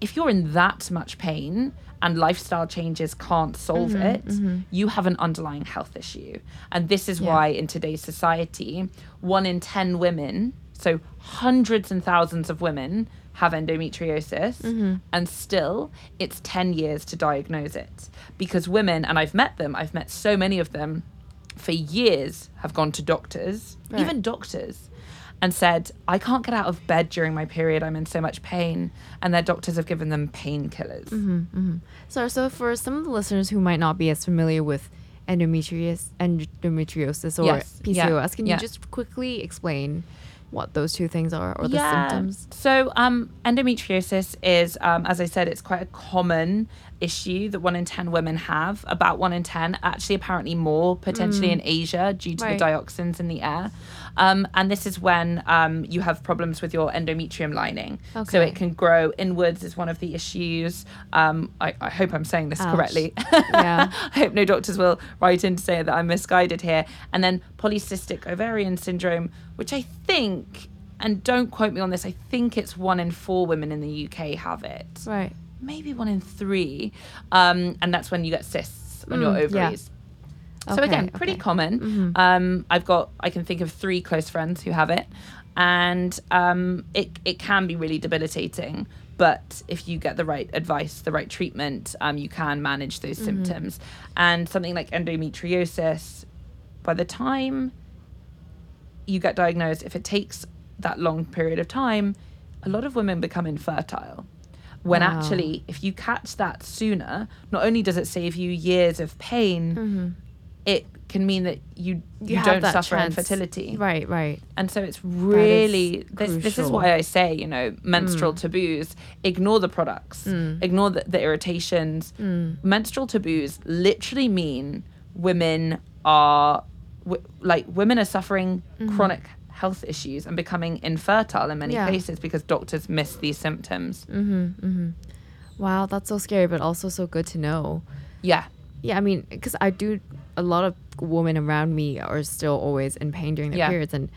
If you're in that much pain and lifestyle changes can't solve mm-hmm, it, mm-hmm. you have an underlying health issue. And this is yeah. why in today's society, one in ten women, so hundreds and thousands of women, have endometriosis, mm-hmm. and still it's ten years to diagnose it. Because women, and I've met them, I've met so many of them, for years have gone to doctors, right. even doctors, and said, I can't get out of bed during my period, I'm in so much pain, and their doctors have given them painkillers. Mm-hmm, mm-hmm. So, so for some of the listeners who might not be as familiar with endometriosis, endometriosis or yes, P C O S, yeah, can yeah. you just quickly explain what those two things are, or the yeah. symptoms? So um, endometriosis is, um, as I said, it's quite a common issue that one in ten women have, about one in ten, actually apparently more, potentially mm. in Asia, due to right. the dioxins in the air. Um, and this is when um, you have problems with your endometrium lining. Okay. So it can grow inwards is one of the issues. Um, I, I hope I'm saying this Ouch. correctly. Yeah. I hope no doctors will write in to say that I'm misguided here. And then polycystic ovarian syndrome, which I think, and don't quote me on this, I think it's one in four women in the U K have it. Right. Maybe one in three. Um, and that's when you get cysts on mm, your ovaries. Yeah. So okay, again, pretty okay. common. Mm-hmm. Um, I've got, I can think of three close friends who have it, and um, it it can be really debilitating. But if you get the right advice, the right treatment, um, you can manage those mm-hmm. symptoms. And something like endometriosis, by the time you get diagnosed, if it takes that long period of time, a lot of women become infertile. When wow. actually, if you catch that sooner, not only does it save you years of pain, mm-hmm. it can mean that you you, you don't suffer chance. infertility. Right, right. And so it's really, this, this is why I say, you know, menstrual mm. taboos, ignore the products, mm. ignore the, the irritations. Mm. Menstrual taboos literally mean women are, w- like women are suffering mm-hmm. chronic health issues and becoming infertile in many yeah. cases because doctors miss these symptoms. Mm-hmm, mm-hmm. Wow, that's so scary, but also so good to know. Yeah. Yeah, I mean, because I do, a lot of women around me are still always in pain during their yeah. periods. And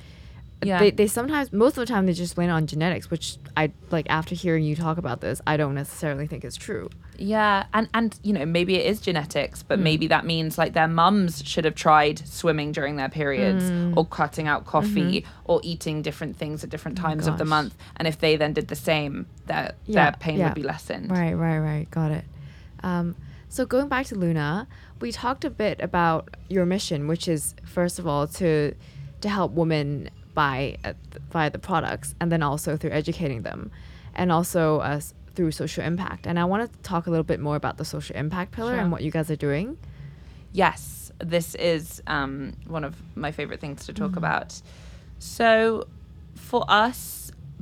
yeah. they, they sometimes, most of the time, they just blame it on genetics, which I, like, after hearing you talk about this, I don't necessarily think is true. Yeah. And, and you know, maybe it is genetics, but mm. maybe that means, like, their mums should have tried swimming during their periods mm. or cutting out coffee mm-hmm. or eating different things at different times oh, of the month. And if they then did the same, their, yeah, their pain yeah. would be lessened. Right, right, right. Got it. Um, So going back to Luna, we talked a bit about your mission, which is, first of all, to to help women buy uh, buy the products, and then also through educating them, and also uh, through social impact. And I want to talk a little bit more about the social impact pillar sure. and what you guys are doing. Yes, this is um, one of my favorite things to talk mm-hmm. about. So for us,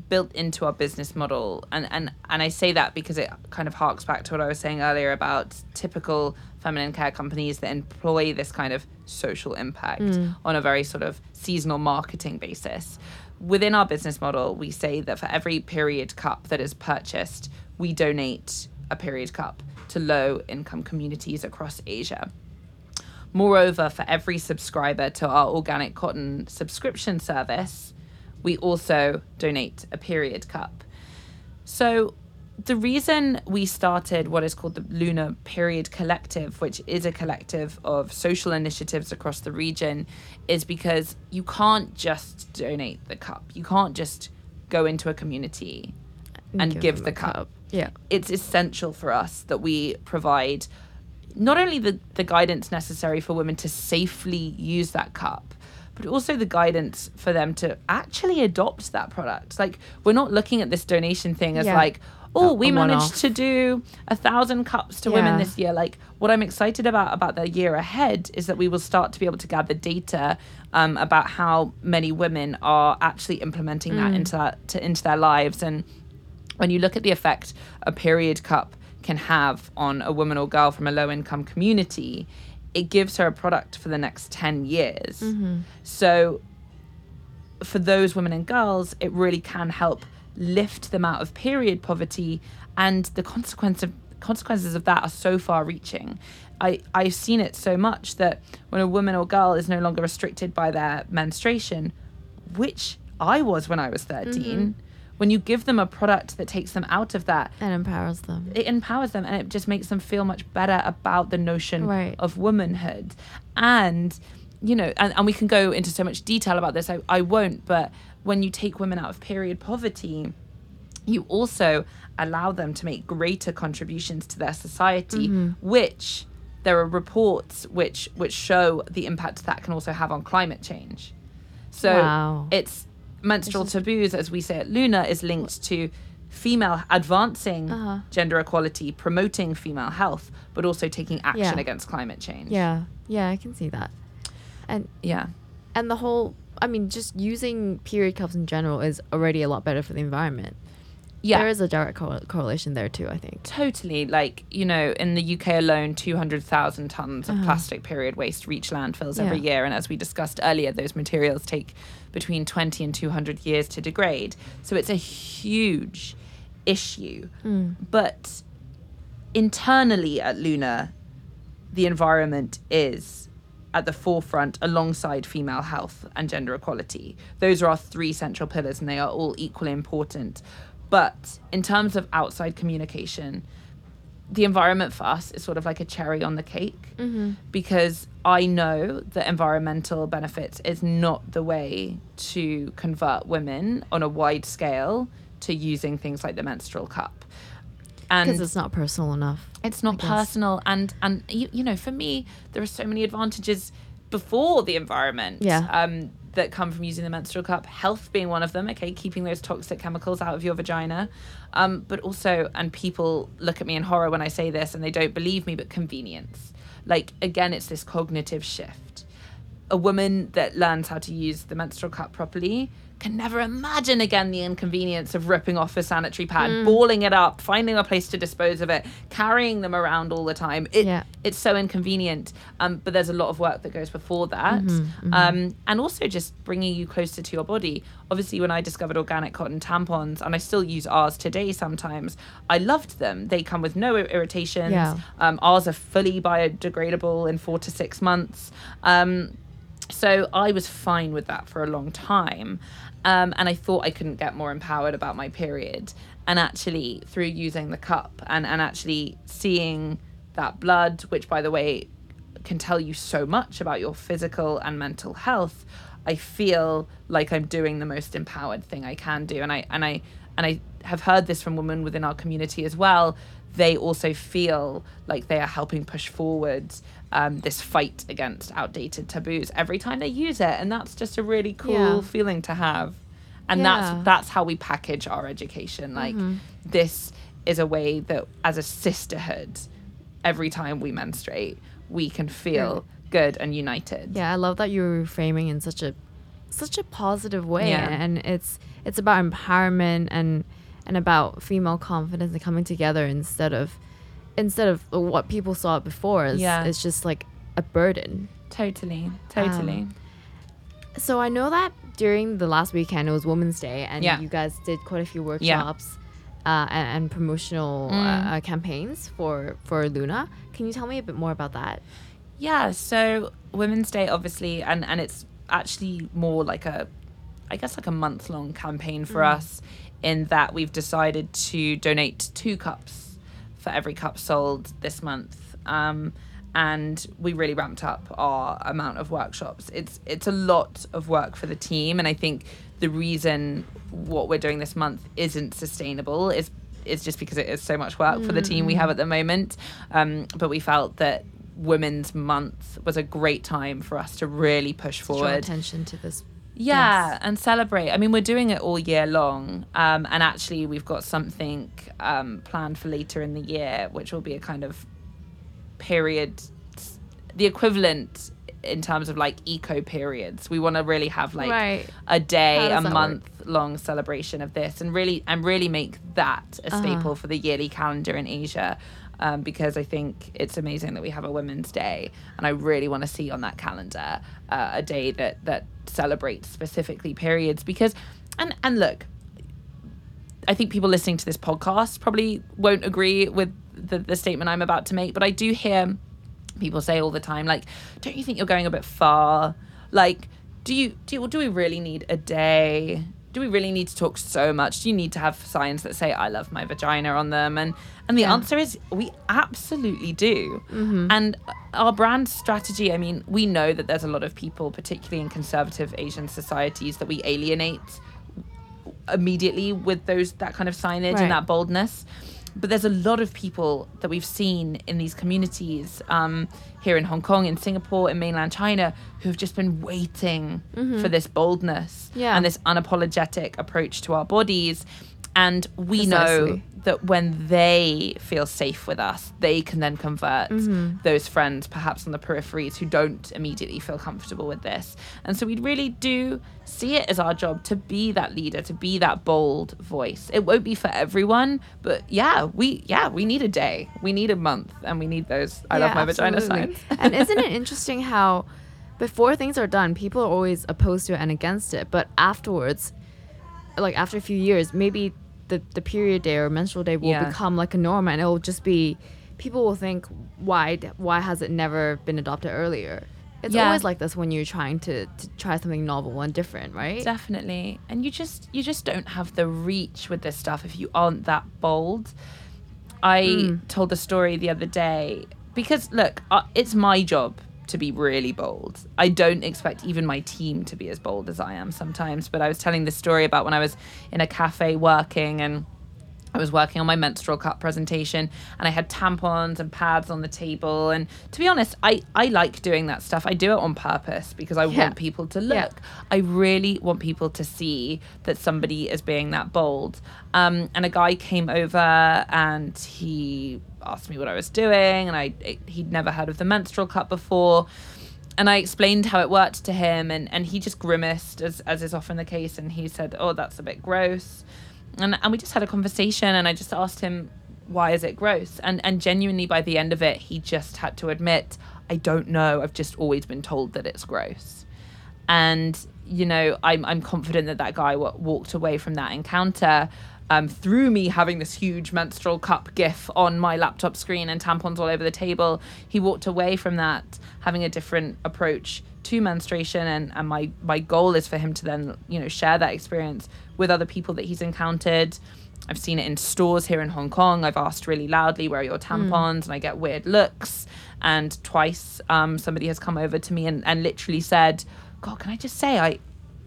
built into our business model, and, and and I say that because it kind of harks back to what I was saying earlier about typical feminine care companies that employ this kind of social impact mm. on a very sort of seasonal marketing basis. Within our business model, we say that for every period cup that is purchased, we donate a period cup to low income communities across Asia. Moreover, for every subscriber to our organic cotton subscription service, we also donate a period cup. So the reason we started what is called the Luna Period Collective, which is a collective of social initiatives across the region, is because you can't just donate the cup. You can't just go into a community and give, give the cup. cup. Yeah. It's essential for us that we provide not only the, the guidance necessary for women to safely use that cup, but also the guidance for them to actually adopt that product. Like, we're not looking at this donation thing as yeah. like, oh, a, we a managed one-off. to do a thousand cups to yeah. women this year. Like, what I'm excited about about the year ahead is that we will start to be able to gather data um, about how many women are actually implementing mm. that into that, to, into their lives. And when you look at the effect a period cup can have on a woman or girl from a low-income community, it gives her a product for the next ten years. Mm-hmm. So for those women and girls, it really can help lift them out of period poverty, and the consequence of consequences of that are so far reaching. I, I've seen it so much that when a woman or girl is no longer restricted by their menstruation, which I was when I was thirteen, mm-hmm. when you give them a product that takes them out of that and empowers them, it empowers them, and it just makes them feel much better about the notion right. of womanhood. And you know, and, and we can go into so much detail about this, I, I won't, but when you take women out of period poverty, you also allow them to make greater contributions to their society, mm-hmm. which there are reports which which show the impact that can also have on climate change. So wow. it's menstrual taboos, as we say at Luna, is linked to female advancing uh-huh. gender equality, promoting female health, but also taking action yeah. against climate change. Yeah, yeah, I can see that. And yeah, and the whole, I mean, just using period cups in general is already a lot better for the environment. Yeah, there is a direct co- correlation there too, I think. Totally. Like, you know, in the U K alone, two hundred thousand tons uh-huh. of plastic period waste reach landfills yeah. every year, and as we discussed earlier, those materials take between twenty and two hundred years to degrade. So it's a huge issue. Mm. But internally at Luna, the environment is at the forefront alongside female health and gender equality. Those are our three central pillars, and they are all equally important. But in terms of outside communication, the environment for us is sort of like a cherry on the cake, mm-hmm. because I know that environmental benefits is not the way to convert women on a wide scale to using things like the menstrual cup. Because it's not personal enough. It's not personal. And, and you, you know, for me, there are so many advantages before the environment yeah. um, that come from using the menstrual cup. Health being one of them, okay, keeping those toxic chemicals out of your vagina. Um, but also, and people look at me in horror when I say this and they don't believe me, but convenience. Like, again, it's this cognitive shift. A woman that learns how to use the menstrual cup properly can never imagine again the inconvenience of ripping off a sanitary pad, mm. balling it up, finding a place to dispose of it, carrying them around all the time. It, yeah. It's so inconvenient. Um, but there's a lot of work that goes before that. Mm-hmm, mm-hmm. Um, and also just bringing you closer to your body. Obviously, when I discovered organic cotton tampons, and I still use ours today sometimes, I loved them. They come with no irritations. Yeah. Um, ours are fully biodegradable in four to six months. Um, So I was fine with that for a long time. Um, and I thought I couldn't get more empowered about my period. And actually, through using the cup and, and actually seeing that blood, which, by the way, can tell you so much about your physical and mental health, I feel like I'm doing the most empowered thing I can do. And I and I and I have heard this from women within our community as well. They also feel like they are helping push forward um, this fight against outdated taboos every time they use it. And that's just a really cool yeah. feeling to have. And yeah. that's that's how we package our education. Like, mm-hmm. this is a way that as a sisterhood, every time we menstruate, we can feel yeah. good and united. Yeah, I love that you're reframing in such a such a positive way. Yeah. And it's it's about empowerment and and about female confidence and coming together instead of instead of what people saw before is yeah. it's just like a burden. Totally, totally. Um, so I know that during the last weekend, it was Women's Day, and yeah. you guys did quite a few workshops yeah. uh, and, and promotional mm. uh, campaigns for, for Luna. Can you tell me a bit more about that? Yeah, so Women's Day, obviously, and, and it's actually more like a, I guess like a month-long campaign for mm. us, in that we've decided to donate two cups for every cup sold this month. Um, and we really ramped up our amount of workshops. It's it's a lot of work for the team. And I think the reason what we're doing this month isn't sustainable is, is just because it is so much work mm. for the team we have at the moment. Um, but we felt that Women's Month was a great time for us to really push forward. Draw attention to this. Yeah, yes. And celebrate. I mean, we're doing it all year long, um, and actually we've got something um, planned for later in the year, which will be a kind of period, the equivalent in terms of like eco periods. We want to really have like right. a day, a month work? long celebration of this, and really and really make that a uh-huh. staple for the yearly calendar in Asia. um, because I think it's amazing that we have a Women's Day, and I really want to see on that calendar uh, a day that that celebrates specifically periods, because and and look, I think people listening to this podcast probably won't agree with the, the statement I'm about to make, but I do hear people say all the time, like, don't you think you're going a bit far? Like, do you do you, do we really need a day? Do we really need to talk so much? Do you need to have signs that say I love my vagina on them? And and the yeah. answer is we absolutely do. Mm-hmm. And our brand strategy, I mean, we know that there's a lot of people, particularly in conservative Asian societies, that we alienate immediately with those that kind of signage right. and that boldness. But there's a lot of people that we've seen in these communities um, here in Hong Kong, in Singapore, in mainland China, who have just been waiting mm-hmm. for this boldness yeah. and this unapologetic approach to our bodies. And we Precisely. know that when they feel safe with us, they can then convert mm-hmm. those friends, perhaps on the peripheries, who don't immediately feel comfortable with this. And so we really do see it as our job to be that leader, to be that bold voice. It won't be for everyone, but yeah, we yeah we need a day, we need a month, and we need those I yeah, love my absolutely. vagina signs. And isn't it interesting how before things are done, people are always opposed to it and against it, but afterwards, like after a few years, maybe the, the period day or menstrual day will yeah. become like a norm, and it will just be, people will think, why why has it never been adopted earlier? It's yeah. always like this when you're trying to, to try something novel and different, right? Definitely. And you just you just don't have the reach with this stuff if you aren't that bold. I mm. told a story the other day, because look, uh, it's my job to be really bold. I don't expect even my team to be as bold as I am sometimes, but I was telling this story about when I was in a cafe working, and I was working on my menstrual cup presentation, and I had tampons and pads on the table, and to be honest, I, I like doing that stuff. I do it on purpose because I yeah. want people to look. Yeah. I really want people to see that somebody is being that bold. Um, and a guy came over and he asked me what I was doing, and I it, he'd never heard of the menstrual cup before. And I explained how it worked to him, and, and he just grimaced, as, as is often the case, and he said, oh, that's a bit gross. And and we just had a conversation, and I just asked him, why is it gross? And and genuinely, by the end of it, he just had to admit, I don't know, I've just always been told that it's gross. And, you know, I'm I'm confident that that guy w- walked away from that encounter um, through me having this huge menstrual cup gif on my laptop screen and tampons all over the table. He walked away from that having a different approach to menstruation, and, and my, my goal is for him to then, you know, share that experience with other people that he's encountered. I've seen it in stores here in Hong Kong. I've asked really loudly, where are your tampons? Mm. And I get weird looks. And twice um, somebody has come over to me and, and literally said, God, can I just say, I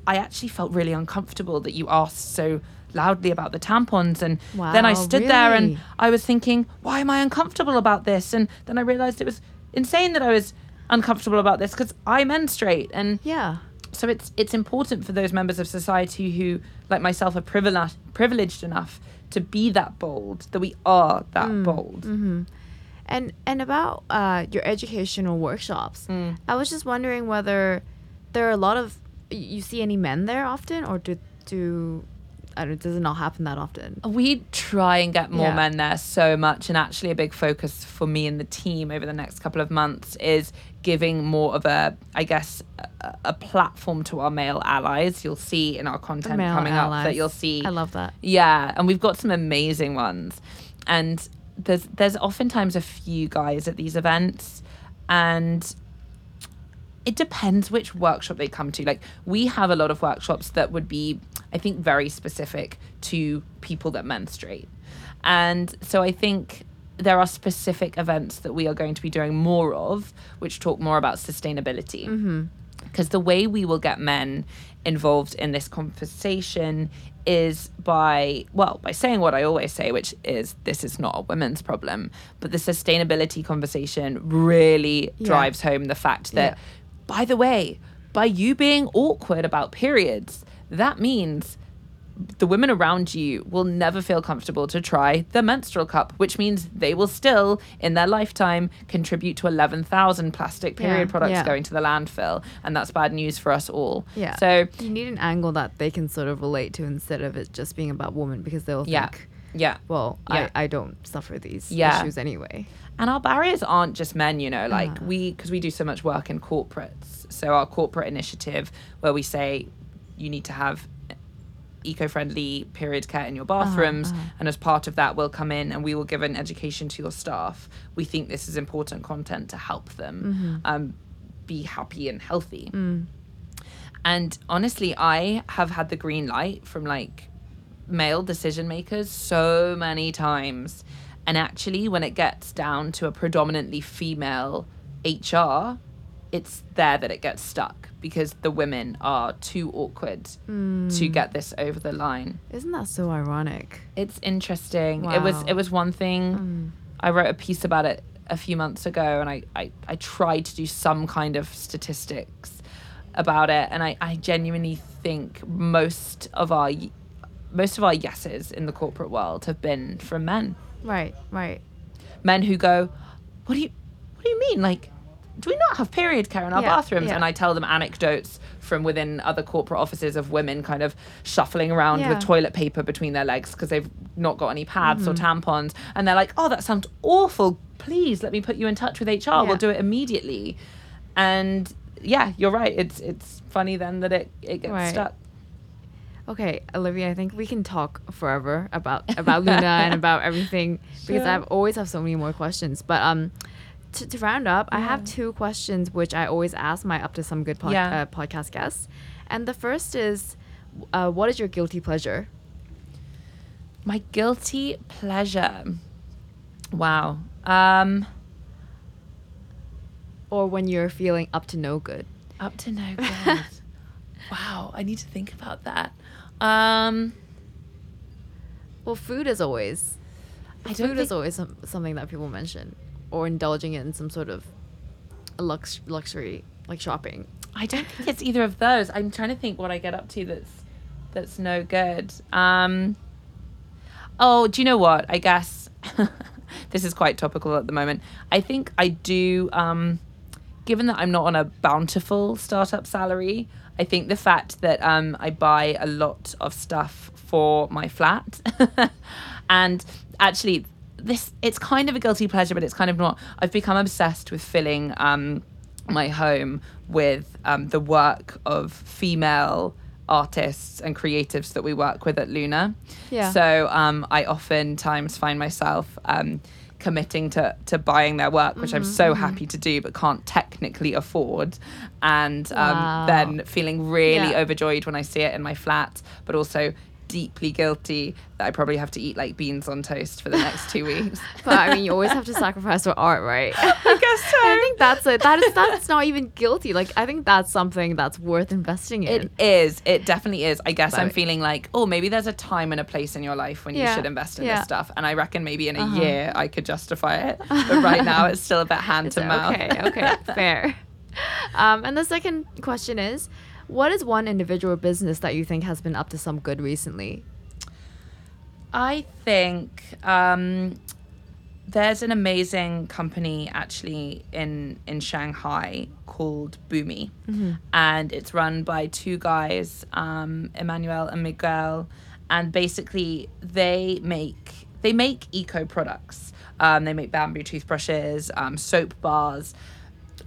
I actually felt really uncomfortable that you asked so loudly about the tampons. And wow, then I stood really? there and I was thinking, why am I uncomfortable about this? And then I realized it was insane that I was uncomfortable about this because I menstruate. And yeah. So it's it's important for those members of society who, like myself, are privileged privileged enough to be that bold, that we are that mm, bold. Mm-hmm. And and about uh, your educational workshops, mm. I was just wondering whether there are a lot of, you see any men there often, or do do I don't, does it not happen that often? We try and get more yeah. men there so much, and actually a big focus for me and the team over the next couple of months is giving more of a, I guess, a, a platform to our male allies. You'll see in our content male coming allies. up that you'll see. I love that. Yeah, and we've got some amazing ones, and there's there's oftentimes a few guys at these events, and it depends which workshop they come to. Like, we have a lot of workshops that would be, I think, very specific to people that menstruate. And so I think there are specific events that we are going to be doing more of, which talk more about sustainability. Mm-hmm. Because the way we will get men involved in this conversation is by, well, by saying what I always say, which is this is not a women's problem. But the sustainability conversation really yeah. drives home the fact that yeah. by the way, by you being awkward about periods, that means the women around you will never feel comfortable to try the menstrual cup, which means they will still, in their lifetime, contribute to eleven thousand plastic period yeah, products yeah. going to the landfill. And that's bad news for us all. Yeah. So you need an angle that they can sort of relate to instead of it just being about women, because they'll yeah. think... Yeah. Well, yeah. I, I don't suffer these yeah. issues anyway. And our barriers aren't just men, you know, like uh. we, because we do so much work in corporates. So our corporate initiative where we say you need to have eco-friendly period care in your bathrooms. Uh-huh. And as part of that, we'll come in and we will give an education to your staff. We think this is important content to help them mm-hmm. um, be happy and healthy. Mm. And honestly, I have had the green light from like male decision makers so many times. And actually, when it gets down to a predominantly female H R, it's there that it gets stuck because the women are too awkward mm. to get this over the line. Isn't that so ironic? It's interesting. Wow. It was it was one thing. Mm. I wrote a piece about it a few months ago, and I, I, I tried to do some kind of statistics about it. And I, I genuinely think most of our most of our yeses in the corporate world have been from men. Right, right. Men who go, what do you, what do you mean? Like, do we not have period care in our yeah, bathrooms? Yeah. And I tell them anecdotes from within other corporate offices of women kind of shuffling around yeah. with toilet paper between their legs because they've not got any pads mm-hmm. or tampons. And they're like, oh, that sounds awful. Please let me put you in touch with H R. Yeah. We'll do it immediately. And yeah, you're right. It's it's funny then that it, it gets right. stuck. Okay, Olivia, I think we can talk forever about, about Luna and about everything sure. because I always have so many more questions. But um, to, to round up, yeah. I have two questions which I always ask my Up to Some Good pod, yeah. uh, podcast guests. And the first is, uh, what is your guilty pleasure? My guilty pleasure? Wow. Um, or when you're feeling up to no good. Up to no good. Wow, I need to think about that. Um, well, food is always I don't food is always some, something that people mention, or indulging in some sort of lux luxury like shopping. I don't think it's either of those. I'm trying to think what I get up to that's that's no good. Um, oh, do you know what? I guess this is quite topical at the moment. I think I do. Um, given that I'm not on a bountiful startup salary. I think the fact that um, I buy a lot of stuff for my flat and actually this it's kind of a guilty pleasure, but it's kind of not. I've become obsessed with filling um, my home with um, the work of female artists and creatives that we work with at Luna. Yeah. So um, I oftentimes find myself um, committing to, to buying their work, which mm-hmm, I'm so mm-hmm. happy to do, but can't technically afford. And um, wow. then feeling really yeah. overjoyed when I see it in my flat, but also deeply guilty that I probably have to eat like beans on toast for the next two weeks. But I mean, you always have to sacrifice for art, right? I guess so. I think that's it. That is, that's not even guilty. Like, I think that's something that's worth investing in. It is. It definitely is. I guess but I'm feeling like, oh, maybe there's a time and a place in your life when yeah, you should invest in yeah. this stuff. And I reckon maybe in a uh-huh. year I could justify it. But right now it's still a bit hand to mouth. Okay, okay, fair. Um, and the second question is, what is one individual business that you think has been up to some good recently? I think um, there's an amazing company actually in, in Shanghai called Bumi. Mm-hmm. And it's run by two guys, um, Emmanuel and Miguel. And basically they make they make eco products. Um, they make bamboo toothbrushes, um, soap bars.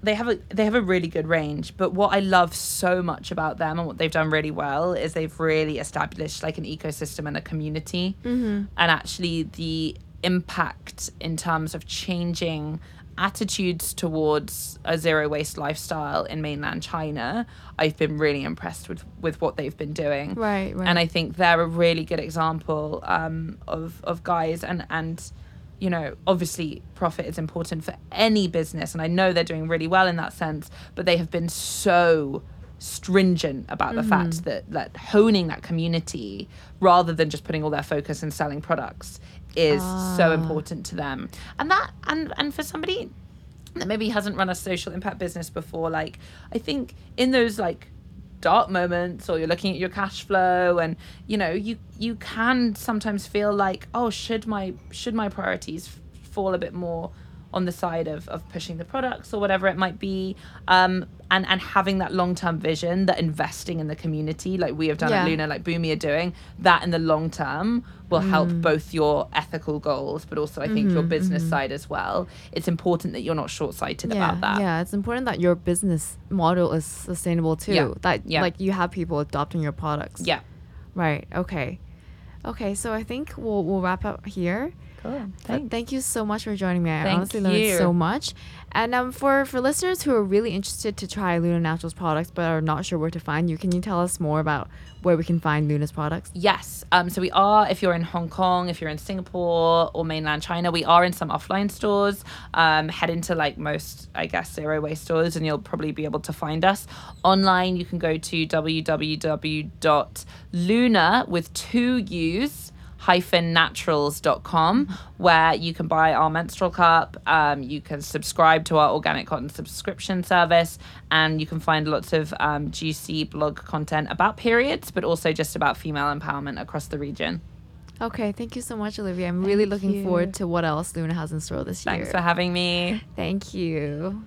They have a they have a really good range, but what I love so much about them and what they've done really well is they've really established like an ecosystem and a community, mm-hmm. and actually the impact in terms of changing attitudes towards a zero waste lifestyle in mainland China. I've been really impressed with, with what they've been doing. Right, right. And I think they're a really good example um, of of guys and and. You know, obviously profit is important for any business, and I know they're doing really well in that sense, but they have been so stringent about mm-hmm. the fact that, that honing that community rather than just putting all their focus in selling products is ah. so important to them. And that and, and for somebody that maybe hasn't run a social impact business before, like I think in those like dark moments or you're looking at your cash flow and you know you you can sometimes feel like, oh, should my should my priorities f- fall a bit more on the side of, of pushing the products or whatever it might be, um and and having that long-term vision, that investing in the community like we have done yeah. at Luna, like Bumi are doing, that in the long term will mm. help both your ethical goals but also I think mm-hmm, your business mm-hmm. side as well. It's important that you're not short-sighted yeah, about that. Yeah, it's important that your business model is sustainable too. Yeah. That yeah. like you have people adopting your products. Yeah. Right. Okay. Okay, so I think we'll we'll wrap up here. Cool. Thank you so much for joining me. I Thank honestly learned you. so much. And um, for, for listeners who are really interested to try Luna Naturals products but are not sure where to find you, can you tell us more about where we can find Luna's products? Yes. Um, so we are, if you're in Hong Kong, if you're in Singapore or mainland China, we are in some offline stores. Um, head into like most, I guess, zero waste stores and you'll probably be able to find us. Online, you can go to w w w dot luna with two U's hyphen naturals dot com, where you can buy our menstrual cup, um, you can subscribe to our organic cotton subscription service, and you can find lots of um, juicy blog content about periods but also just about female empowerment across the region. Okay, thank you so much, Olivia. I'm thank really looking you. forward to what else Luna has in store this year. Thanks for having me. Thank you.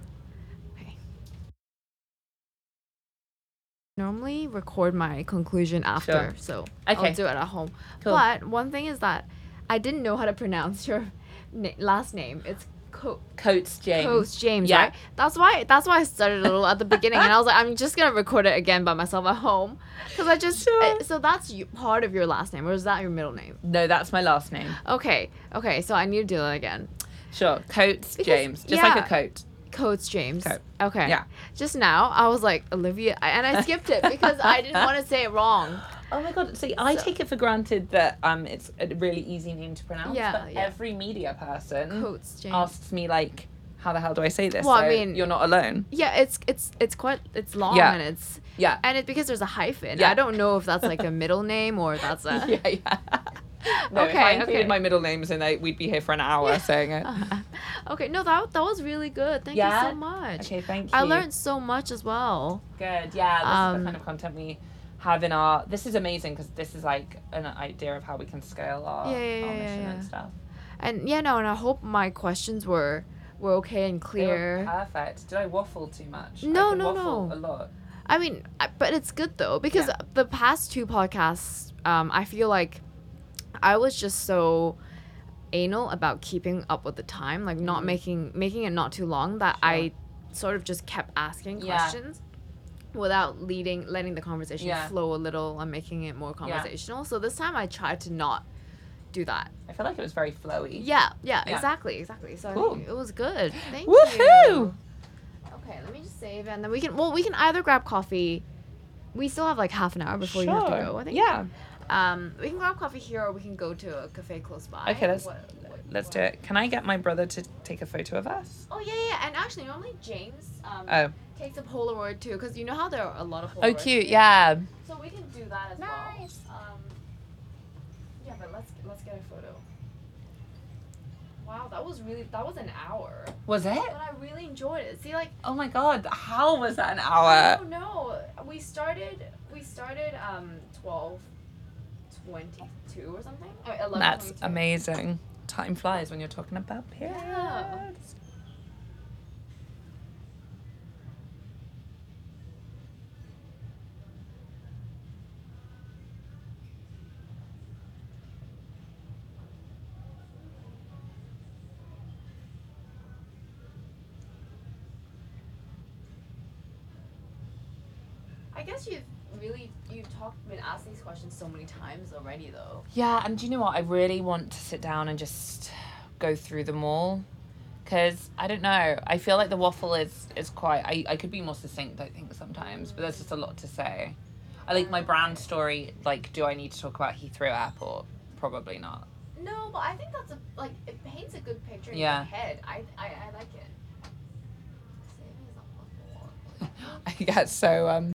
Normally record my conclusion after, sure. so okay. I'll do it at home. Cool. But one thing is that I didn't know how to pronounce your na- last name. It's Co- Coates James. Coates James, yeah. right? That's why. That's why I started a little at the beginning, and I was like, I'm just gonna record it again by myself at home, because I just. Sure. I, so that's you, part of your last name, or is that your middle name? No, that's my last name. Okay. Okay. So I need to do that again. Sure. Coates because, James, just yeah. like a coat. Coates James. Okay. okay. Yeah. Just now, I was like, Olivia, and I skipped it because I didn't want to say it wrong. Oh my God. See, so, I take it for granted that um, it's a really easy name to pronounce, yeah, but yeah. every media person Coates James asks me, like, how the hell do I say this? Well, so I mean, you're not alone. Yeah, it's it's it's quite, it's long yeah. and it's, yeah. and it's because there's a hyphen. Yeah. I don't know if that's like a middle name or that's a. Yeah, yeah. No, okay, if I included okay. my middle names in it, we'd be here for an hour yeah. saying it. Uh, okay, no, that that was really good. Thank yeah? you so much. Okay, thank you. I learned so much as well. Good, yeah. This um, is the kind of content we have in our... This is amazing because this is like an idea of how we can scale our, yeah, yeah, our mission yeah, yeah. and stuff. And yeah, no, and I hope my questions were were okay and clear. They were perfect. Did I waffle too much? No, I no, waffle no. a lot. I mean, but it's good though because yeah. the past two podcasts, um, I feel like... I was just so anal about keeping up with the time, like not mm-hmm. making making it not too long that sure. I sort of just kept asking yeah. questions without leading letting the conversation yeah. flow a little and making it more conversational. Yeah. So this time I tried to not do that. I feel like it was very flowy. Yeah, yeah, yeah. exactly, exactly. So cool. I think it was good. Thank Woohoo! you. Okay, let me just save and then we can well we can either grab coffee. We still have like half an hour before sure. you have to go, I think. Yeah. Um, we can grab coffee here or we can go to a cafe close by. Okay, let's, what, what, let's what? do it. Can I get my brother to take a photo of us? Oh, yeah, yeah. And actually, normally James um, oh. takes a Polaroid too, because you know how there are a lot of Polaroids. Oh, cute, yeah. So we can do that as nice. well. Nice. Um, yeah, but let's, let's get a photo. Wow, that was really, that was an hour. Was it? But I really enjoyed it. See, like. Oh, my God. How was that an hour? I don't know. We started, we started um, twelve. twenty-two or something. Or eleven, that's twenty-two. Amazing. Time flies when you're talking about periods. Yeah. I guess you've really you've talked been asked these questions so many times already though. Yeah, and do you know what, I really want to sit down and just go through them all, because I don't know, I feel like the waffle is is quite I, I could be more succinct I think sometimes, but there's just a lot to say. I like my brand story, like do I need to talk about Heathrow Airport? Probably not. No, but I think that's a like it paints a good picture in yeah. your head. I, I I like it. I get so um